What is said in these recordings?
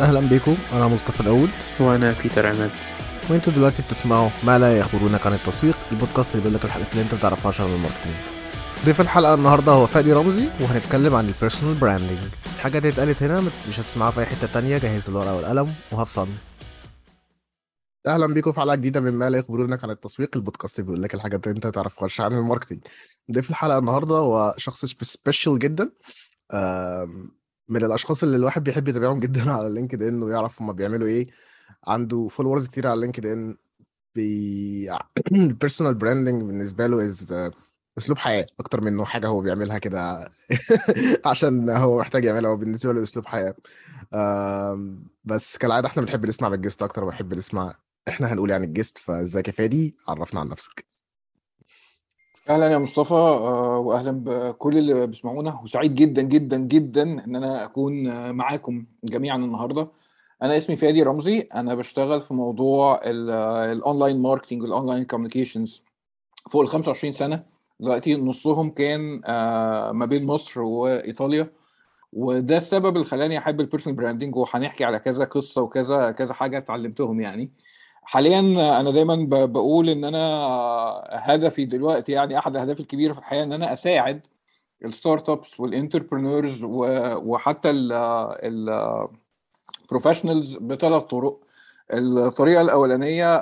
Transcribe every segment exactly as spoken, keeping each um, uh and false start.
أهلا بكم, أنا مصطفى الأود وأنا بيتر عماد, وأنتوا دلوقتي بتسمعوا ما لا يخبرونك عن التسويق, البودكاست اللي بيقول لك الحاجات اللي أنت ما تعرفهاش عن الماركتينج. ضيف الحلقة النهاردة هو فادي رمزي, وهنتكلم عن البيرسونال براندنج. الحاجة دي اتقالت هنا مش هتسمعها في أي حتة تانية. جهز الورقة والقلم وهفضل. أهلا بكم في حلقة جديدة من ما لا يخبرونك عن التسويق, البودكاست اللي بيقول لك الحاجات اللي أنت ما تعرفهاش عن الماركتينج. ضيف الحلقة النهاردة هو شخص سبيشال جدا, من الاشخاص اللي الواحد بيحب يتابعهم جدا على لينكد ان ويعرف هما بيعملوا ايه. عنده فولورز كتير على لينكد ان. البيرسونال براندنج بالنسبه له از اسلوب حياه اكتر منه حاجه هو بيعملها كده عشان هو محتاج يعملها, وبالنسبه له اسلوب حياه. بس كالعاده احنا بنحب نسمع من الجيست اكتر, وبنحب نسمع احنا هنقول يعني الجيست. فازيك يا فادي, عرفنا عن نفسك. اهلا يا مصطفى, واهلا بكل اللي بيسمعونا, وسعيد جدا جدا جدا ان انا اكون معاكم جميعا النهارده. انا اسمي فادي رمزي, انا بشتغل في موضوع الاونلاين ماركتنج والاونلاين كوميونيكيشنز فوق ال خمسة وعشرين سنه دلوقتي. نصهم كان ما بين مصر وايطاليا, وده السبب اللي خلاني احب البيرسونال براندنج, وهنحكي على كذا قصه وكذا كذا حاجه اتعلمتهم. يعني حاليا انا دايما بقول ان انا هدفي دلوقتي, يعني احد اهدافي الكبيره في الحياه, ان انا اساعد الستارت ابس والانتربرينورز وحتى البروفيشنالز بثلاث طرق. الطريقه الاولانيه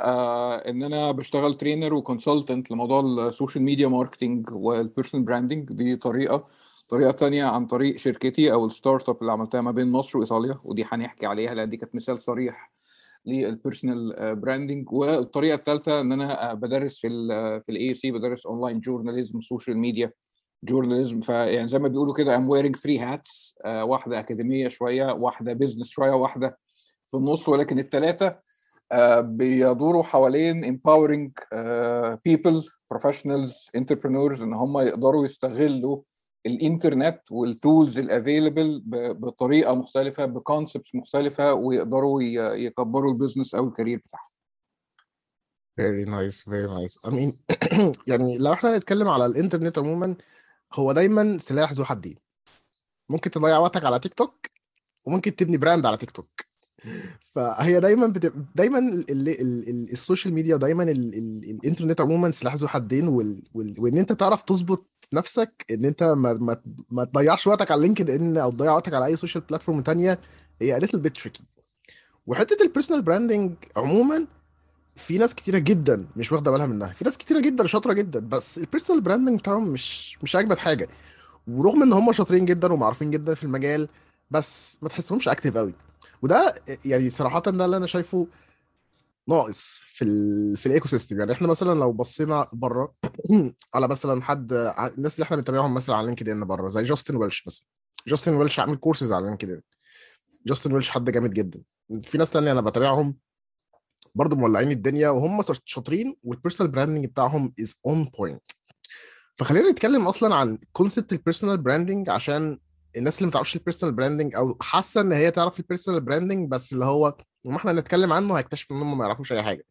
ان انا بشتغل ترينر وكونسلتنت لموضوع السوشيال ميديا ماركتنج والبيرسونال براندنج, دي طريقه. الطريقه الثانيه عن طريق شركتي او الستارت اب اللي عملتها ما بين مصر وايطاليا, ودي هنحكي عليها لان دي كانت مثال صريح للبيرسونال براندنج. والطريقه الثالثه ان انا بدرس في ال في الاي سي, بدرس اونلاين جورناليزم, سوشيال ميديا جورناليزم. فيعني زي ما بيقولوا كده ام ويرينج ثري هاتس, واحده اكاديميه شويه, واحده بزنس شويه, واحده في النص, ولكن الثلاثه بيدوروا حوالين امباورنج بيبل, بروفيشنالز, انتربرينورز, ان هم يقدروا يستغلوا الانترنت والتولز الافيلبل بطريقه مختلفه, بكونسبتس مختلفه, ويقدروا يكبروا البيزنس او الكارير بتاعهم. very nice very nice. I mean يعني لو احنا نتكلم على الانترنت عموما, هو دايما سلاح ذو حدين. ممكن تضيع وقتك على تيك توك, وممكن تبني براند على تيك توك. فهي دايما بت... دايما ال... ال... السوشيال ميديا, ودايما ال... ال... الانترنت عموما سلاح ذو حدين, وال... وال... وان انت تعرف تظبط نفسك ان انت ما ما, ما تضيعش وقتك على لينكد ان او تضيع وقتك على اي سوشيال بلاتفورم تانية, هي ليتل بيت تريكي. وحته البيرسونال براندنج عموما في ناس كتيره جدا مش واخده بالها منها, في ناس كتيره جدا شاطره جدا, بس البيرسونال براندنج بتاعهم مش مش اجمد حاجه. ورغم ان هم شاطرين جدا ومعارفين جدا في المجال, بس ما تحسهمش اكتيف قوي. وده يعني صراحه ده اللي انا شايفه ناقص في ال في الايكو سيستم. يعني احنا مثلا لو بصينا بره على مثلا حد الناس اللي احنا بنتابعهم مثلا على لينكد ان بره, زي جاستين ويلش مثلا. جاستين ويلش عامل كورسز على لينكد ان. جاستين ويلش حد جامد جدا. في ناس تانية انا بتابعهم برضو مولعين الدنيا وهم شاطرين, والبيرسونال براندنج بتاعهم از اون بوينت. فخلينا نتكلم اصلا عن كونسبت البيرسونال براندنج, عشان الناس اللي ما تعرفش البيرسونال براندنج, او حاسه ان هي تعرف البيرسونال براندنج بس اللي هو وما احنا نتكلم عنه هيكتشفوا انهم ما يعرفوش اي حاجه.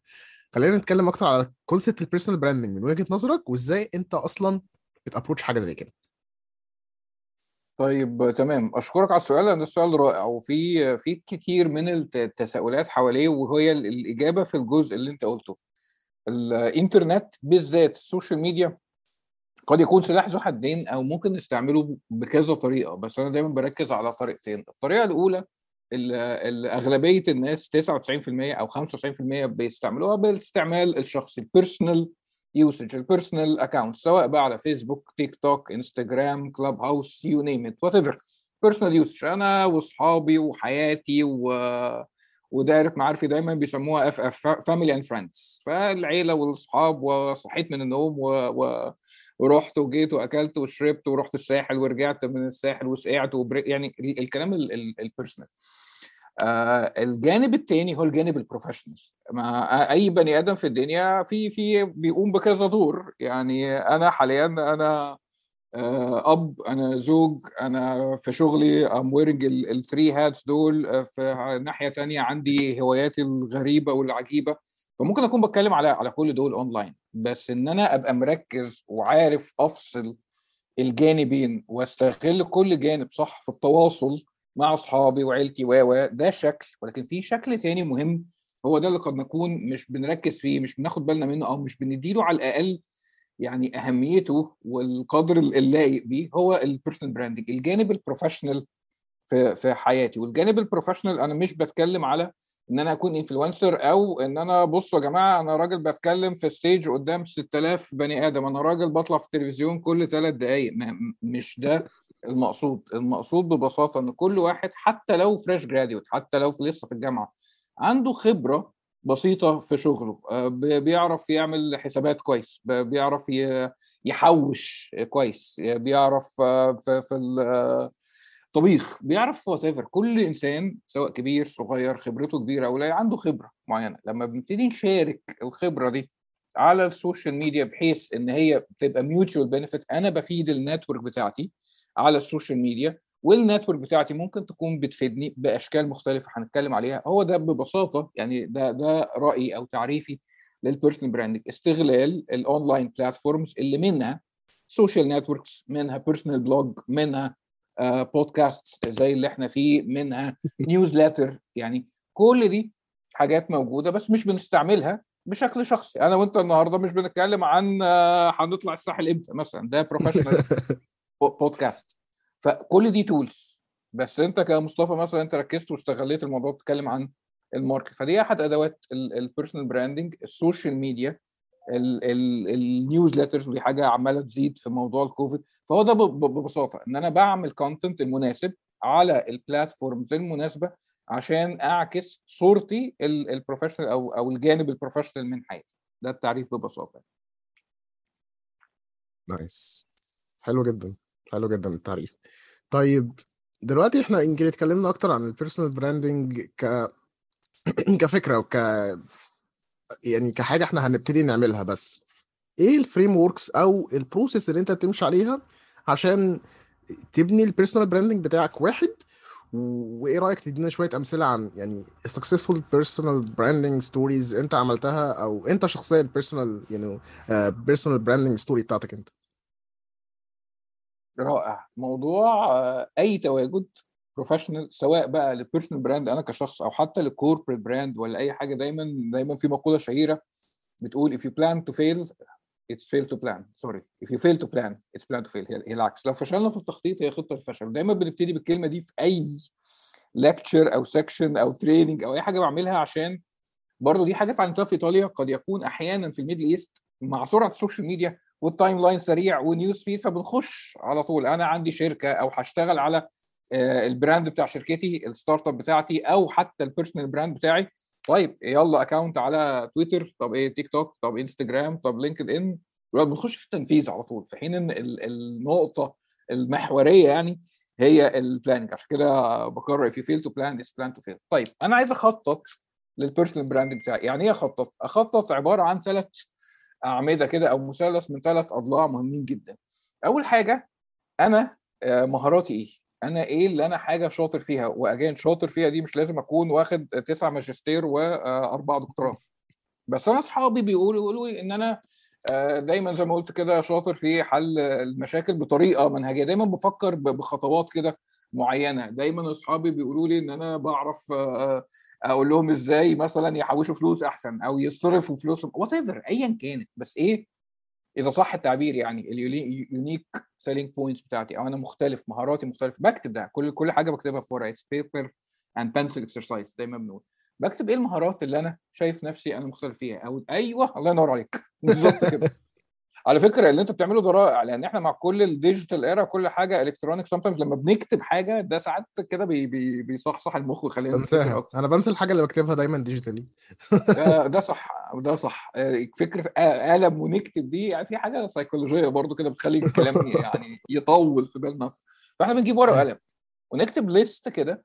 خلينا نتكلم اكتر على كونسبت البيرسونال براندنج من وجهه نظرك, وازاي انت اصلا بتابروتش حاجه زي كده. طيب تمام, اشكرك على السؤال لان السؤال رائع, وفي في كتير من التساؤلات حواليه, وهي الاجابه في الجزء اللي انت قلته. الانترنت بالذات السوشيال ميديا قد يكون سلاح ذو حدين, او ممكن نستعمله بكذا طريقه, بس انا دايما بركز على طريقتين. الطريقه الاولى اللي اغلبيه الناس تسعة وتسعين بالمية او خمسة وتسعين بالمية بيستعملوها بالاستعمال الشخصي, البيرسونال يوسج, البيرسونال اكونت, سواء بقى على فيسبوك, تيك توك, انستغرام, كلاب هاوس, يو نيم ات, وات ايفر. بيرسونال يوسج, انا واصحابي وحياتي و ودايرك معارفي, دايما بيسموها اف اف, فاميلي اند فريندز. فالعيله والاصحاب, وصحيت من النوم و, و... ورحت وجيت واكلت وشربت ورحت الساحل ورجعت من الساحل وسقعت وبر... يعني الكلام البيرسونال. آه الجانب الثاني هو الجانب البروفيشنال. مع اي بني ادم في الدنيا في في بيقوم بكذا دور. يعني انا حاليا انا آه اب, انا زوج, انا في شغلي ام ويرنج الثري هاتس دول. في ناحيه تانية عندي هواياتي الغريبه والعجيبه, فممكن اكون بتكلم على على كل دول اونلاين. بس ان انا ابقى مركز وعارف افصل الجانبين واستغل كل جانب صح في التواصل مع اصحابي وعيلتي و ده شكل. ولكن في شكل تاني مهم هو ده اللي قد نكون مش بنركز فيه، مش بناخد بالنا منه، او مش بنديله على الاقل يعني اهميته والقدر اللائق بيه، هو البيرسونال براندنج، الجانب البروفيشنال في في حياتي. والجانب البروفيشنال انا مش بتكلم على ان انا اكون انفلونسر، او ان انا بصوا يا جماعه انا راجل بتكلم في ستيج قدام ستة آلاف بني ادم، انا راجل بطلع في التلفزيون كل ثلاث دقائق. مش ده المقصود. المقصود ببساطه ان كل واحد حتى لو فريش جراديوت، حتى لو لسه في الجامعه، عنده خبره بسيطه في شغله، بيعرف يعمل حسابات كويس، بيعرف يحوش كويس، بيعرف في في طبيخ، بيعرف واتيفر. كل انسان سواء كبير صغير خبرته كبيره او لا عنده خبره معينه. لما بنبتدي نشارك الخبره دي على السوشيال ميديا بحيث ان هي تبقى ميوتشوال بنفيت، انا بفيد النتورك بتاعتي على السوشيال ميديا، والنتورك بتاعتي ممكن تكون بتفيدني باشكال مختلفه هنتكلم عليها. هو ده ببساطه يعني ده ده رايي او تعريفي للبيرسونال براندنج، استغلال الاونلاين بلاتفورمز اللي منها سوشيال نتوركس، منها بيرسونال بلوج، منها بودكاست زي اللي احنا فيه، منها نيوزلاتر. يعني كل دي حاجات موجودة بس مش بنستعملها بشكل شخصي. انا وانت النهاردة مش بنتكلم عن هنطلع الساحل امتى مثلا، ده بروفيشنال بودكاست. فكل دي تولز، بس انت كمصطفى مثلا انت ركزت واستغليت الموضوع تتكلم عن الماركت. فدي احد ادوات البيرسونال براندنج، السوشيال ميديا، النيوزلاترز، ودي حاجه عماله تزيد في موضوع الكوفيد. فهو ده ببساطه ان انا بعمل كونتنت المناسب على البلاتفورمز المناسبه عشان اعكس صورتي البروفيشنال او او الجانب البروفيشنال من حياتي. ده التعريف ببساطه. نايس، حلو جدا، حلو جدا التعريف. طيب دلوقتي احنا يمكن اتكلمنا اكتر عن البيرسونال براندنج ك كفكره وك يعني كحاجة احنا هنبتدي نعملها، بس ايه الفريم ووركس او البروسيس اللي انت تمشي عليها عشان تبني البيرسونال براندنج بتاعك واحد؟ وايه رأيك تدينا شوية امثلة عن يعني successful personal branding stories انت عملتها، او انت شخصيا personal you know uh, personal branding story بتاعتك انت؟ رائع. موضوع اي تواجد بروفيشنال سواء بقى للبيرسونال براند انا كشخص او حتى للكوربريت براند ولا اي حاجه، دايما دايما في مقوله شهيره بتقول if you plan to fail it's fail to plan. sorry if you fail to plan it's plan to fail. هي العكس، لو فشلنا في التخطيط هي خطه الفشل. دايما بنبتدي بالكلمه دي في اي لكتشر او سكشن او تريننج او اي حاجه بعملها، عشان برضو دي حاجه اتعلمتها في ايطاليا، قد يكون احيانا في الميدل ايست مع سرعه السوشيال ميديا والتايم لاين سريع ونيوز فيد، فبنخش على طول انا عندي شركه او هشتغل على البراند بتاع شركتي، الستارت اب بتاعتي، او حتى البيرسونال براند بتاعي. طيب يلا اكاونت على تويتر، طب ايه تيك توك، طب انستجرام، طب لينكد ان، بنخش في التنفيذ على طول، في حين ان النقطه المحوريه يعني هي البلاننج. عشان كده بكرر if you fail to plan is plan to fail. طيب انا عايز اخطط للبيرسونال براند بتاعي. يعني ايه اخطط؟ اخطط عباره عن ثلاث اعمده كده، او مثلث من ثلاث اضلاع مهمين جدا. اول حاجه انا مهاراتي ايه، انا ايه اللي انا حاجه شاطر فيها. واجين شاطر فيها دي مش لازم اكون واخد تسعة ماجستير واربعة دكتوراه، بس انا اصحابي بيقولوا يقولوا ان انا دايما زي ما قلت كده شاطر في حل المشاكل بطريقه منهجيه، دايما بفكر بخطوات كده معينه، دايما اصحابي بيقولوا لي ان انا بعرف اقول لهم ازاي مثلا يحوشوا فلوس احسن او يصرفوا فلوسهم واتيفر ايا كانت. بس ايه اذا صح التعبير يعني اليونيك سيلينج بوينتس بتاعتي، او انا مختلف، مهاراتي مختلف. بكتب ده كل كل حاجه بكتبها في ورقه بيبر اند بنسل اكسرسايز، دايما بنقول بكتب ايه المهارات اللي انا شايف نفسي انا مختلف فيها، او ايوه الله ينور عليك بالظبط كده. على فكره اللي انت بتعمله ده رائع، لان احنا مع كل الديجيتال ايرا كل حاجه الكترونيك سامتايمز لما بنكتب حاجه ده ساعات كده بي بي بيصحصح المخ ويخلينا ننساها. انا بنسى الحاجه اللي بكتبها دايما ديجيتالي. ده صح، ده صح. فكره قلم ونكتب دي يعني في حاجه سايكولوجيه برضو كده بتخلي الكلام يعني يطول في بالنا، فاحنا بنجيب ورقه وقلم ونكتب ليست كده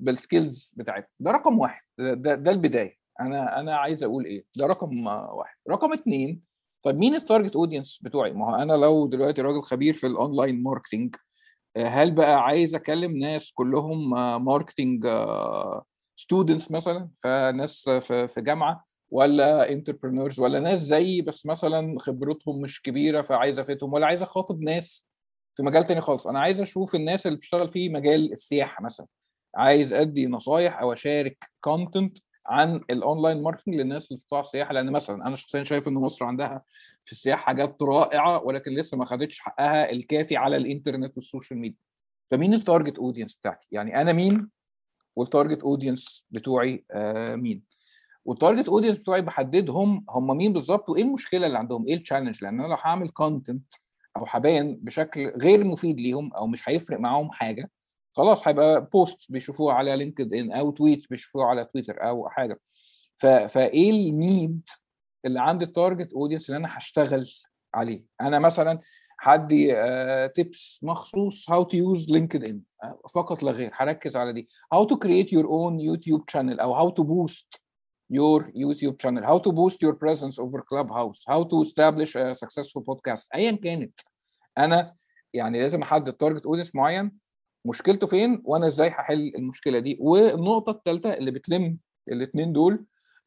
بالسكيلز بتاعتنا. ده رقم واحد، ده ده البدايه، انا انا عايز اقول ايه، ده رقم واحد. رقم اتنين، طيب مين التارجت اودينس بتوعي؟ ما هو انا لو دلوقتي راجل خبير في الاونلاين ماركتنج، هل بقى عايز اكلم ناس كلهم ماركتنج ستودنتس مثلا، فناس في جامعه، ولا انتربرينورز، ولا ناس زي بس مثلا خبرتهم مش كبيره فعايز افيدهم، ولا عايز اخاطب ناس في مجال تاني خالص. انا عايز اشوف الناس اللي بتشتغل في مجال السياحه مثلا، عايز ادي نصايح او اشارك كونتنت عن الاونلاين ماركتنج للناس اللي في قطاع السياحه، لان مثلا انا شخصيا شايف ان مصر عندها في السياحه حاجات رائعه ولكن لسه ما خدتش حقها الكافي على الانترنت والسوشيال ميديا. فمين التارجت اودينس بتاعتي؟ يعني انا مين والتارجت اودينس بتوعي آه مين؟ والتارجت اودينس بتوعي بحددهم هم مين بالظبط، وايه المشكله اللي عندهم، ايه التشالنج، لان انا لو هعمل كونتنت او حباين بشكل غير مفيد ليهم او مش هيفرق معاهم حاجه، خلاص هيبقى بوست بيشوفوه على لينكد ان او تويت بيشوفوه على تويتر او حاجه. فايه النيد اللي عند التارجت اودينس اللي انا هشتغل عليه؟ انا مثلا هدي تيبس مخصوص هاو تو يوز لينكد ان فقط لا غير، هركز على دي. هاو تو كرييت يور اون يوتيوب شانل، او هاو تو بوست your YouTube channel, how to boost your presence over Clubhouse, how to establish a successful podcast. أيا كانت أنا يعني لازم أحدد تارجت أودينس معين مشكلته فين وأنا إزاي هحل المشكلة دي. والنقطة الثالثة اللي بتلم الاثنين دول،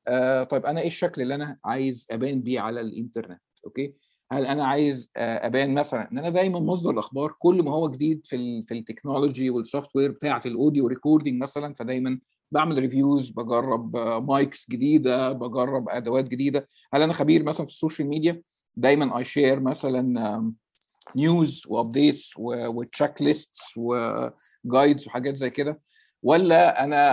آه طيب أنا إيه الشكل اللي أنا عايز أبان بيه على الإنترنت؟ أوكي، هل أنا عايز أبان مثلا إن أنا دايما مصدر الأخبار، كل ما هو جديد في في التكنولوجي والسوفت وير بتاعة الأوديو ريكوردينج مثلا، فدايما بعمل ريفيوز، بجرب مايكس جديدة، بجرب أدوات جديدة. هل أنا خبير مثلا في السوشيال ميديا، دايما اي شير مثلا نيوز وابديتس وتشيك ليستس وجايدز وحاجات زي كده، ولا أنا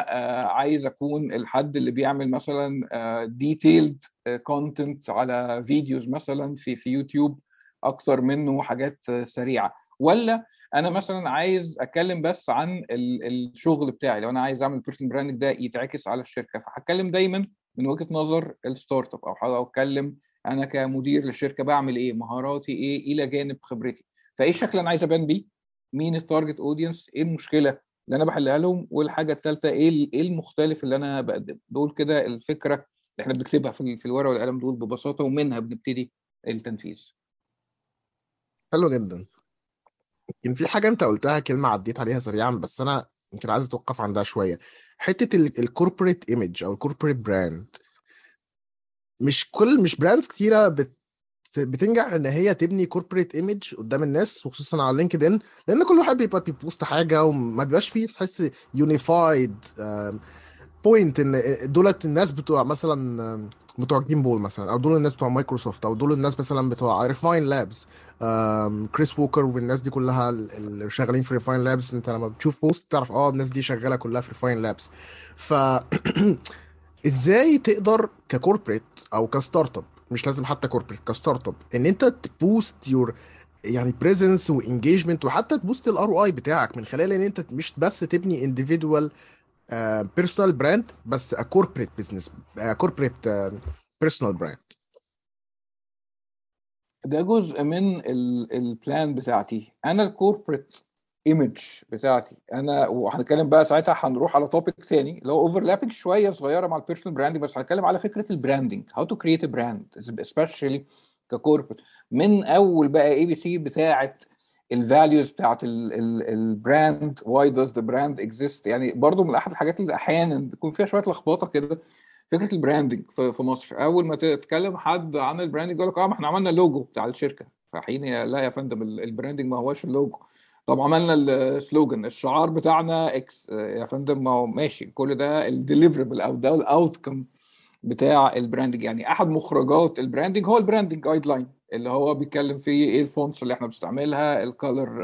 عايز أكون الحد اللي بيعمل مثلا ديتيلد كونتنت على فيديوز مثلا في في يوتيوب أكتر منه حاجات سريعة، ولا انا مثلا عايز اتكلم بس عن الشغل بتاعي. لو انا عايز اعمل بيرسونال براندنج ده يتعكس على الشركه، فهتكلم دايما من وجهه نظر الستارت اب، او هتكلم انا كمدير للشركه بعمل ايه، مهاراتي ايه الى جانب خبرتي. فايه الشكل انا عايز ابان بيه، مين التارجت اودينس، ايه المشكله اللي انا بحلها لهم، والحاجه الثالثه ايه المختلف اللي انا بقدمه. دول كده الفكره اللي احنا بنكتبها في في الورقه والقلم دول ببساطه، ومنها بنبتدي التنفيذ. حلو جدا. يمكن في حاجة أنت قلتها كلمة عديت عليها سريعا، بس أنا يمكن عايز أتوقف عندها شوية، حتة الكوربوريت إيميج أو الكوربوريت براند. مش كل مش براندز كتيرة بت بتنجح إن هي تبني كوربوريت إيميج قدام الناس، وخصوصا على لينكد إن، لأن كل واحد بيبقى بيبوست حاجة وما بيبقاش فيه تحس يونيفايد بوينت إن دولت الناس بتوع مثلا بتوع جيمبول مثلا، او دول الناس بتوع مايكروسوفت، او دول الناس مثلا بتوع ريفاين لابس، كريس ووكر والناس دي كلها اللي شغالين في ريفاين لابس. انت لما بتشوف بوست تعرف اه الناس دي شغاله كلها في ريفاين لابس. ف ازاي تقدر ككوربريت او كستارت اب، مش لازم حتى كوربريت، كستارت اب، ان انت تبوست يور يعني بريزنس وانجيجمنت، وحتى تبوست الار او اي بتاعك من خلال ان انت مش بس تبني انديفيدوال بيرسونال uh, براند، بس كوربريت بزنس كوربريت بيرسونال براند. ده جزء من البلان بتاعتي انا، الكوربريت ايمج بتاعتي انا. وهنتكلم بقى ساعتها، هنروح على توبيك ثاني لو اوفرلابنج شويه صغيره مع البيرسونال براند، بس هنتكلم على فكره البراندنج، هاو تو كرييت ا براند سبيشالي ككوربريت، من اول بقى اي بي سي بتاعه الفاليوز بتاعت البراند، why does the brand exist. يعني برضو من أحد الحاجات اللي أحيانا بيكون فيها شوية لخبطة كده فكرة البراندينج في مصر. أول ما تتكلم حد عن البراندينج يقول لك آه ما إحنا عملنا اللوجو بتاع الشركة، فحين لا يا فندم، البراندينج ما هواش اللوجو. طب عملنا السلوجن، الشعار بتاعنا إكس، يا فندم ما هو ماشي. كل ده الديليفربل أو ده الأوتكم بتاع البراندينج. يعني أحد مخرجات البراندينج هو البراندينج جايد لاين اللي هو بيتكلم فيه ايه الفونتس اللي احنا بنستعملها، الكالر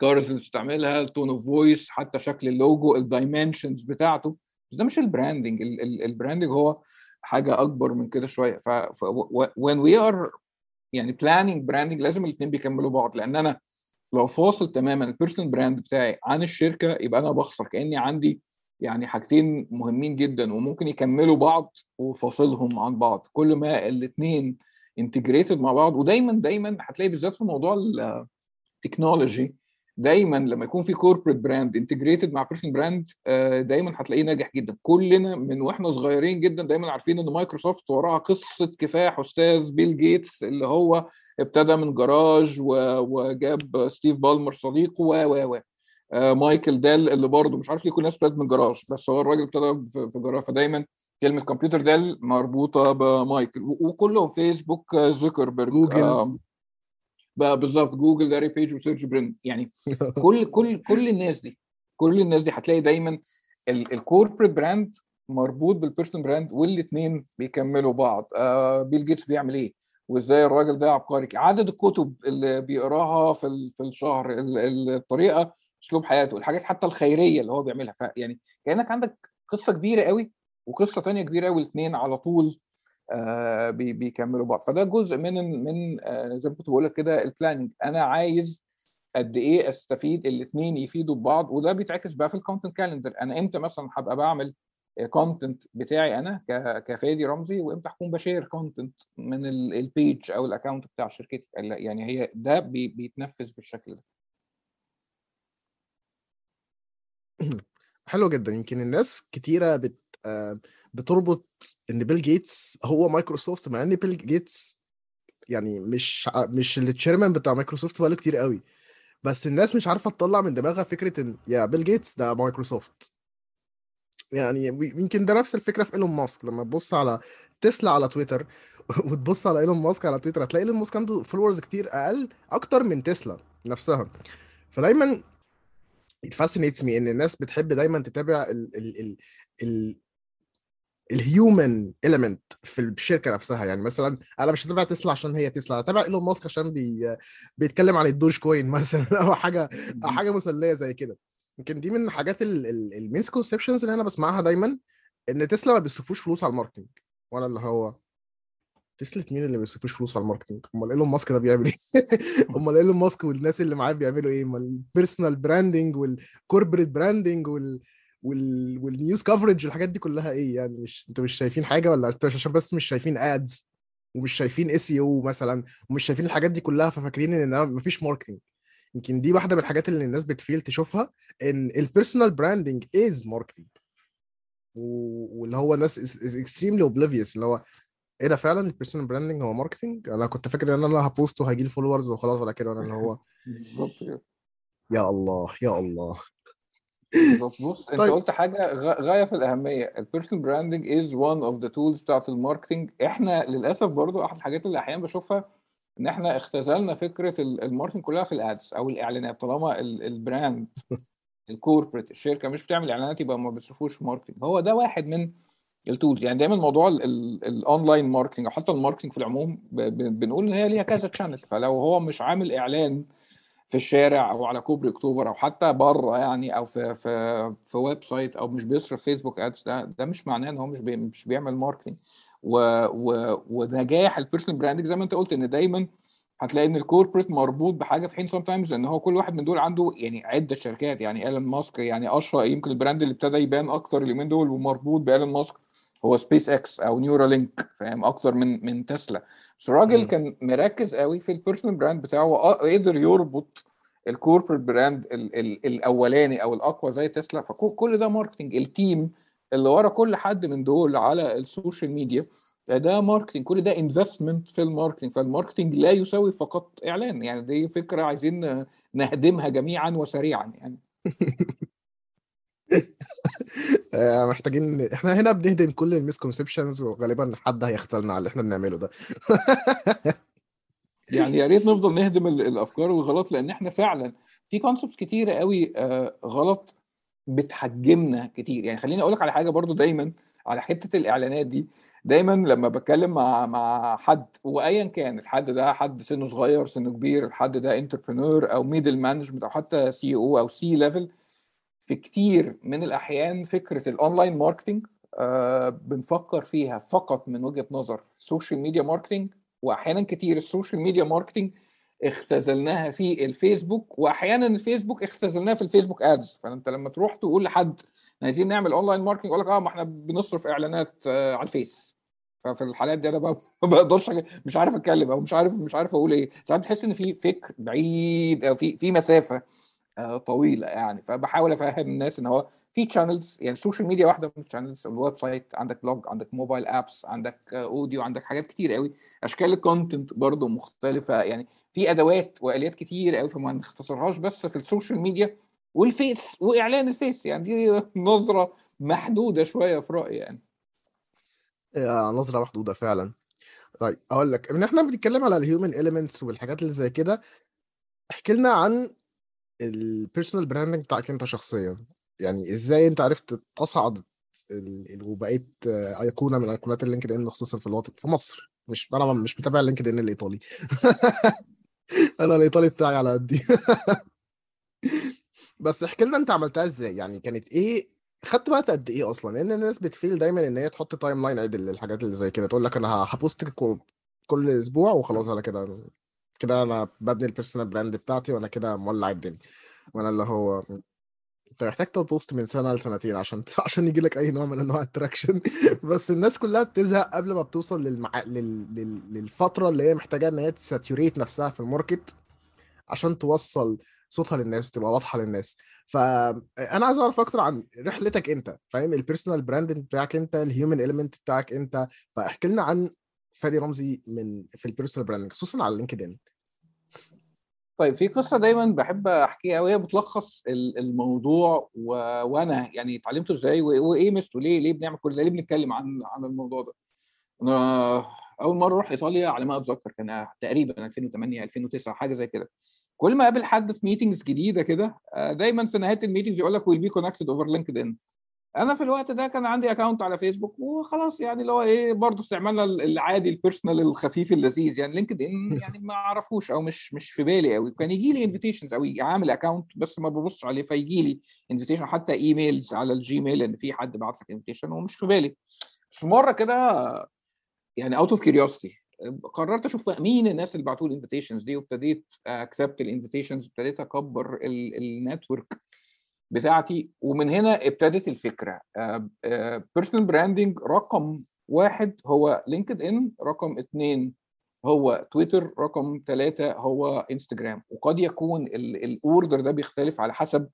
كارز اللي بنستعملها، التون اوف فويس، حتى شكل اللوجو، الدايمنشنز بتاعته. بس ده مش البراندنج، البراندنج هو حاجه اكبر من كده شويه. ف وين وي ار يعني بلاننج براندنج لازم الاثنين بيكملوا بعض، لان انا لو فاصل تماما البيرسونال براند بتاعي عن الشركه يبقى انا بخسر، كاني عندي يعني حاجتين مهمين جدا وممكن يكملوا بعض وفاصلهم عن بعض. كل ما الاثنين انتجريتد مع بعض، ودايما دايما هتلاقي بالذات في موضوع التكنولوجي، دايما لما يكون في كوربريت براند انتجريتد مع بيرسونال براند دايما هتلاقيه ناجح جدا. كلنا من واحنا صغيرين جدا دايما عارفين ان مايكروسوفت وراها قصه كفاح، استاذ بيل جيتس اللي هو ابتدى من جراج وجاب ستيف بالمر صديقه، و و مايكل دال اللي برضه مش عارف ليه كل الناس ابتدت من جراج، بس هو الراجل ابتدى في جراج. فدايما كلمة كمبيوتر دال مربوطة بمايكل، وكلهم فيسبوك، زوكربرج، جوجل. بقى بالظبط جوجل لاري بيدج وسيرج برين يعني كل كل كل الناس دي كل الناس دي هتلاقي دايما الكوربريت براند مربوط بالبيرسون براند والاثنين بيكملوا بعض. آه بيل جيتس بيعمل ايه وازاي الراجل ده عبقري، عدد الكتب اللي بيقراها في في الشهر، الطريقه اسلوب حياته، الحاجات حتى الخيريه اللي هو بيعملها. يعني كانك عندك قصه كبيره قوي وقصه تانية كبيره قوي، الاثنين على طول آه بيكملوا بعض. فده جزء من من آه زي ما كنت بقول لك كده البلاننج، انا عايز قد ايه استفيد، الاثنين يفيدوا ببعض. وده بيتعكس بقى في الكونتنت كالندر، انا امتى مثلا هبقى بعمل كونتنت بتاعي انا كفادي رمزي، وامتى هكون بشير كونتنت من البيج او الاكونت بتاع شركتي. يعني هي ده بي بيتنفذ بالشكل ده. حلو جدا. يمكن الناس كتيره بت بتربط ان بيل جيتس هو مايكروسوفت، مع ان بيل جيتس يعني مش مش التشيرمان بتاع مايكروسوفت بقاله كتير قوي، بس الناس مش عارفه تطلع من دماغها فكره ان يا بيل جيتس ده مايكروسوفت. يعني يمكن ده نفس الفكره في ايلون ماسك، لما تبص على تسلا على تويتر وتبص على ايلون ماسك على تويتر هتلاقي ايلون ماسك عنده فولورز كتير اقل اكتر من تسلا نفسها. فدايما اتفاسينيتس مي ان الناس بتحب دايما تتابع ال ال ال ال الهيومن إليمنت في الشركه نفسها. يعني مثلا انا مش هتابع تسلا عشان هي تسلا، هتابع ايلون ماسك عشان بي... بيتكلم عن الدوج كوين مثلا او حاجه حاجه مسليه زي كده. يمكن دي من الحاجات المينس كونسبشنز اللي انا بسمعها دايما، ان تسلا ما بيصرفوش فلوس على الماركتنج، ولا اللي هو تسلا مين اللي ما بيصرفوش فلوس على الماركتنج؟ امال ايلون ماسك ده بيعمل ايه؟ امال ايلون ماسك والناس اللي معاه بيعملوا ايه؟ امال البيرسونال براندنج والكوربريت براندنج وال وال والنيوز كفرج والحاجات دي كلها ايه؟ يعني مش انتوا مش شايفين حاجه، ولا انتوا عشان بس مش شايفين ادز ومش شايفين اس اي او مثلا ومش شايفين الحاجات دي كلها ففاكرين ان مفيش ماركتنج؟ يمكن دي واحده من الحاجات اللي الناس بتفيل تشوفها، ان البيرسونال براندنج از ماركتنج، واللي هو الناس از اكستريملي اوبليفيوس اللي هو ايه ده فعلا البيرسونال براندنج هو ماركتنج. انا كنت فاكر ان انا هبوست وهجي لي فولورز وخلاص على كده، وانا اللي هو يا الله يا الله. بص انت قلت حاجه غايه في الاهميه، البيرسونال براندنج از وان اوف ذا تولز بتاعت الماركتنج. احنا للاسف برضو احد الحاجات اللي احيانا بشوفها ان احنا اختزلنا فكره الماركتنج كلها في الادز او الاعلانات. طالما البراند الكوربريت الشركه مش بتعمل اعلانات يبقى ما بيصرفوش ماركتنج. هو ده واحد من التولز. يعني دايما موضوع الاونلاين ماركتنج او حتى الماركتنج في العموم بنقول ان هي ليها كذا تشانل، فلو هو مش عامل اعلان في الشارع او على كوبري اكتوبر او حتى بره يعني او في في في ويب سايت او مش بيصرف فيسبوك ادز، ده ده مش معناه ان هو مش بي مش بيعمل ماركتنج. ونجاح البيرسونال براندنج زي ما انت قلت ان دايما هتلاقي ان الكوربريت مربوط بحاجه، في حين سام تايمز ان هو كل واحد من دول عنده يعني عده شركات. يعني ايلون ماسك يعني اشهر يمكن البراند اللي ابتدى يبان اكتر اليومين دول ومربوط بايلون ماسك هو سبيس اكس او نيورا لينك، فاهم، اكتر من من تسلا. بس الراجل كان مركز قوي في البيرسونال براند بتاعه، قدر يربط الكوربريت براند ال ال الاولاني او الاقوى زي تسلا. فكل ده ماركتنج. التيم اللي ورا كل حد من دول على السوشيال ميديا ده ماركتنج، كل ده انفستمنت في الماركتنج. فالماركتنج لا يساوي فقط اعلان. يعني دي فكره عايزين نهدمها جميعا وسريعا. يعني محتاجين احنا هنا بنهدم كل الميسكونسبشنز، وغالبا حد هيختلنا على اللي احنا بنعمله ده. يعني يا ريت نفضل نهدم الافكار والغلط، لان احنا فعلا في كونسبتس كتيره قوي غلط بتحجمنا كتير. يعني خليني اقولك على حاجه برضو دايما على حته الاعلانات دي. دايما لما بتكلم مع مع حد وايا كان الحد ده، حد سنه صغير سنه كبير، الحد ده انتربرينور او ميدل مانجمنت او حتى سي او او سي ليفل، في كتير من الاحيان فكره الاونلاين ماركتنج آه بنفكر فيها فقط من وجهه نظر سوشيال ميديا ماركتنج. واحيانا كتير السوشيال ميديا ماركتنج اختزلناها في الفيسبوك، واحيانا الفيسبوك اختزلناها في الفيسبوك ادز. فانت لما تروح تقول لحد عايزين نعمل اونلاين ماركتنج يقول لك اه ما احنا بنصرف اعلانات آه على الفيس. ففي الحالات دي انا بقى ما بقدرش، مش عارف اتكلم او مش عارف مش عارف اقول ايه. ساعات بتحس ان في فكر بعيد او في في مسافه آه طويله. يعني فبحاول افهم الناس ان هو في channels. يعني السوشيال ميديا واحده من channels، الويب سايت، عندك بلوج، عندك موبايل ابس، عندك اوديو، عندك حاجات كتير قوي، اشكال الكونتنت برضو مختلفه. يعني في ادوات واليات كتير قوي، فما نختصرهاش بس في السوشيال ميديا والفيس واعلان الفيس. يعني دي نظره محدوده شويه في رايي. يعني نظره محدوده فعلا. طيب اقول لك، ان احنا بنتكلم على الهيومن اليمنتس والحاجات اللي زي كده، احكي لنا عن البيرسونال براندنج بتاعك انت شخصيا، يعني ازاي انت عرفت تصعد ال- ال- وبقيت آه، ايقونه من ايقونات اللينكد ان، خصوصا في الوطن في مصر. مش انا مش متابع اللينكد ان الايطالي انا الايطالي بتاعي على قدي بس احكي لنا انت عملتها ازاي، يعني كانت ايه، خدت وقت قد ايه اصلا؟ لان الناس بتفيل دايما ان هي تحط تايم لاين عدل للحاجات اللي زي كده، تقول لك انا هبوست كل كل اسبوع وخلاص، على كده كده انا ببني البيرسونال براند بتاعتي وانا كده مولع الدنيا. وانا اللي هو انت محتاج تبوست من سنه لسنتين عشان عشان يجي لك اي نوع من انواع التراكشن بس الناس كلها بتزهق قبل ما بتوصل للمع... لل... لل... للفتره اللي هي محتاجه ان هي تساتوريت نفسها في الماركت عشان توصل صوتها للناس، تبقى واضحه للناس. فانا عايز اعرف اكتر عن رحلتك انت، فاهم؟ البيرسونال براند بتاعك انت، الهيومن اليمنت بتاعك انت. فاحكي لنا عن فادي رمزي من في البيرسونال براند خصوصا على لينكدين. طيب، في قصه دايما بحب احكيها وهي بتلخص الموضوع و... وانا يعني اتعلمته ازاي و... وايه مستو، ليه ليه بنعمل كل ده، ليه بنتكلم عن عن الموضوع ده. انا اول مره اروح ايطاليا على ما اتذكر كان تقريبا ألفين وثمانية ألفين وتسعة حاجه زي كده. كل ما اقابل حد في ميتينجز جديده كده دايما في نهايه الميتينجز يقول لك ويل بي كونكتد اوفر لينكد ان. انا في الوقت ده كان عندي اكونت على فيسبوك وخلاص، يعني اللي هو ايه برضه استعملنا العادي البيرسونال الخفيف اللذيذ، يعني لينكد ان يعني ما اعرفوش او مش مش في بالي قوي. كان يجي لي انفيتيشنز او عامل اكونت بس ما ببصش عليه، فيجي لي انفيتيشن حتى ايميلز على الجيميل ان في حد بعت لك انفيتيشن ومش في بالي. في مره كده يعني اوت اوف كيوريوستي قررت اشوف مين الناس اللي بعتوا لي الانفيتيشنز دي، وابتديت اكسبت الانفيتيشنز، ابتديت اكبر النتورك بتاعتي. ومن هنا ابتدت الفكره. بيرسونال براندنج رقم واحد هو لينكد ان، رقم اتنين هو تويتر، رقم ثلاثة هو انستجرام. وقد يكون الاوردر ده بيختلف على حسب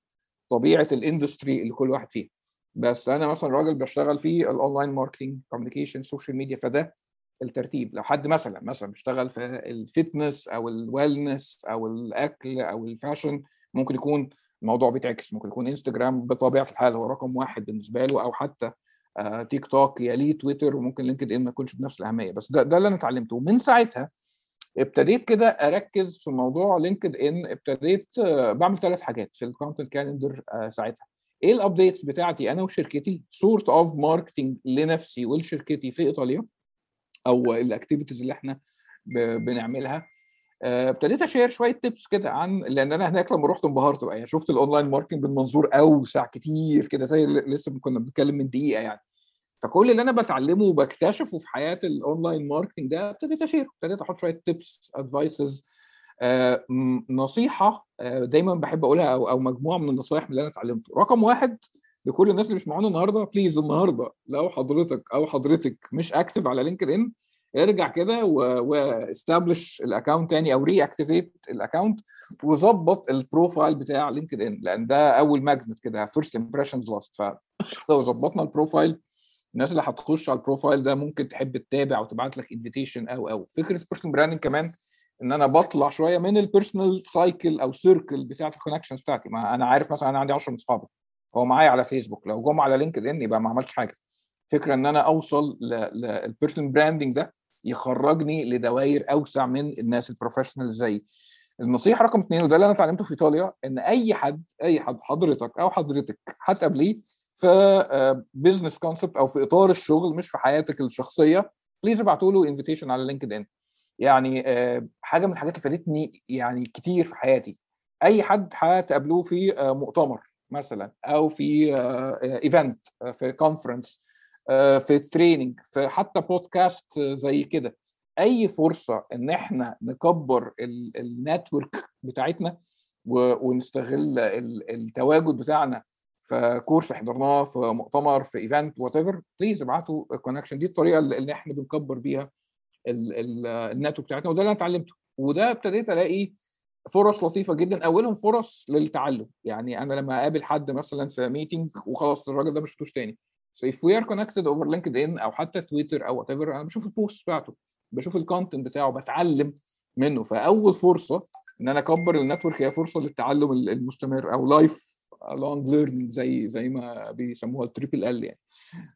طبيعه الاندستري اللي كل واحد فيه، بس انا مثلا راجل بشتغل في الاونلاين ماركتنج، كوميونيكيشن، سوشيال ميديا، فده الترتيب. لو حد مثلا مثلا بيشتغل في الفيتنس او الويلنس او الاكل او الفاشن ممكن يكون الموضوع بيتعكس، ممكن يكون انستجرام بطبيعه الحال هو رقم واحد بالنسبه له، او حتى تيك توك يليه تويتر، وممكن لينكد ان ما يكونش بنفس الاهميه. بس ده, ده اللي انا اتعلمته. ومن ساعتها ابتديت كده اركز في موضوع لينكد ان. ابتديت بعمل ثلاث حاجات في الكونتنت كالندر ساعتها. ايه الابديتس بتاعتي انا وشركتي، سورت اوف ماركتنج لنفسي ولشركتي في ايطاليا، او الاكتيفيتيز اللي احنا بنعملها. ابتديت اشير شويه تيبس كده عن، لان انا هناك لما رحت انبهرت بقى، يعني شفت الاونلاين ماركتنج من منظور اوسع كتير كده، زي لسه كنا بنتكلم من دقيقه يعني. فكل اللي انا بتعلمه وبكتشفه في حياه الاونلاين ماركتنج ده ابتديت اشير، ابتديت احط شويه تيبس، ادفايسز، نصيحه دايما بحب اقولها، او او مجموعه من النصايح اللي انا اتعلمته. رقم واحد لكل الناس اللي مش معانا النهارده، بليز النهارده لو حضرتك او حضرتك مش اكتف على لينكد ان، ارجع كده واستابلش الاكونت تاني او ري اكتيفيت الاكونت، وظبط البروفايل بتاع لينكد ان، لان ده اول ماجنت كده، فيرست امبريشنز لاست. فلو ظبطنا البروفايل، الناس اللي هتخش على البروفايل ده ممكن تحب تتابع وتبعت لك انفيتيشن او او فكره البيرسونال براندنج كمان ان انا بطلع شويه من البيرسونال سايكل او سيركل بتاعه الكونكشنز بتاعتي. ما انا عارف مثلا انا عندي عشرة من اصحابي هو معايا على فيسبوك، لو جم على لينكد ان يبقى ما عملتش حاجه. فكره ان انا اوصل للبيرسونال براندنج ده يخرجني لدوائر اوسع من الناس البروفيشنال زي. النصيحه رقم اتنين، وده اللي انا اتعلمته في ايطاليا، ان اي حد اي حد حضرتك او حضرتك هتقابليه في بزنس كونسبت او في اطار الشغل مش في حياتك الشخصيه، بليز ابعتوا له انفيتيشن على لينكد ان. يعني حاجه من الحاجات اللي فادتني يعني كتير في حياتي، اي حد هتقابلوه في مؤتمر مثلا، او في ايفنت، في كونفرنس، في تريننج، في حتى بودكاست زي كده، اي فرصه ان احنا نكبر النتورك بتاعتنا ونستغل التواجد بتاعنا في كورس حضرناه، في مؤتمر، في ايفنت، وات ايفر، بليز ابعتوا الكونكشن دي. الطريقه اللي احنا بنكبر بيها النتورك بتاعتنا، وده اللي انا اتعلمته. وده ابتديت الاقي فرص لطيفه جدا، اولهم فرص للتعلم. يعني انا لما اقابل حد مثلا في ميتنج وخلاص الراجل ده مش شفتوش تاني، so if we are connected over LinkedIn او حتى تويتر او whatever، انا بشوف البوست بتاعته، بشوف الكونتنت بتاعه، بتعلم منه. فاول فرصه ان انا اكبر النتورك هي فرصه للتعلم المستمر او لايف لونج ليرنينج زي زي ما بيسموها التريبل ال يعني.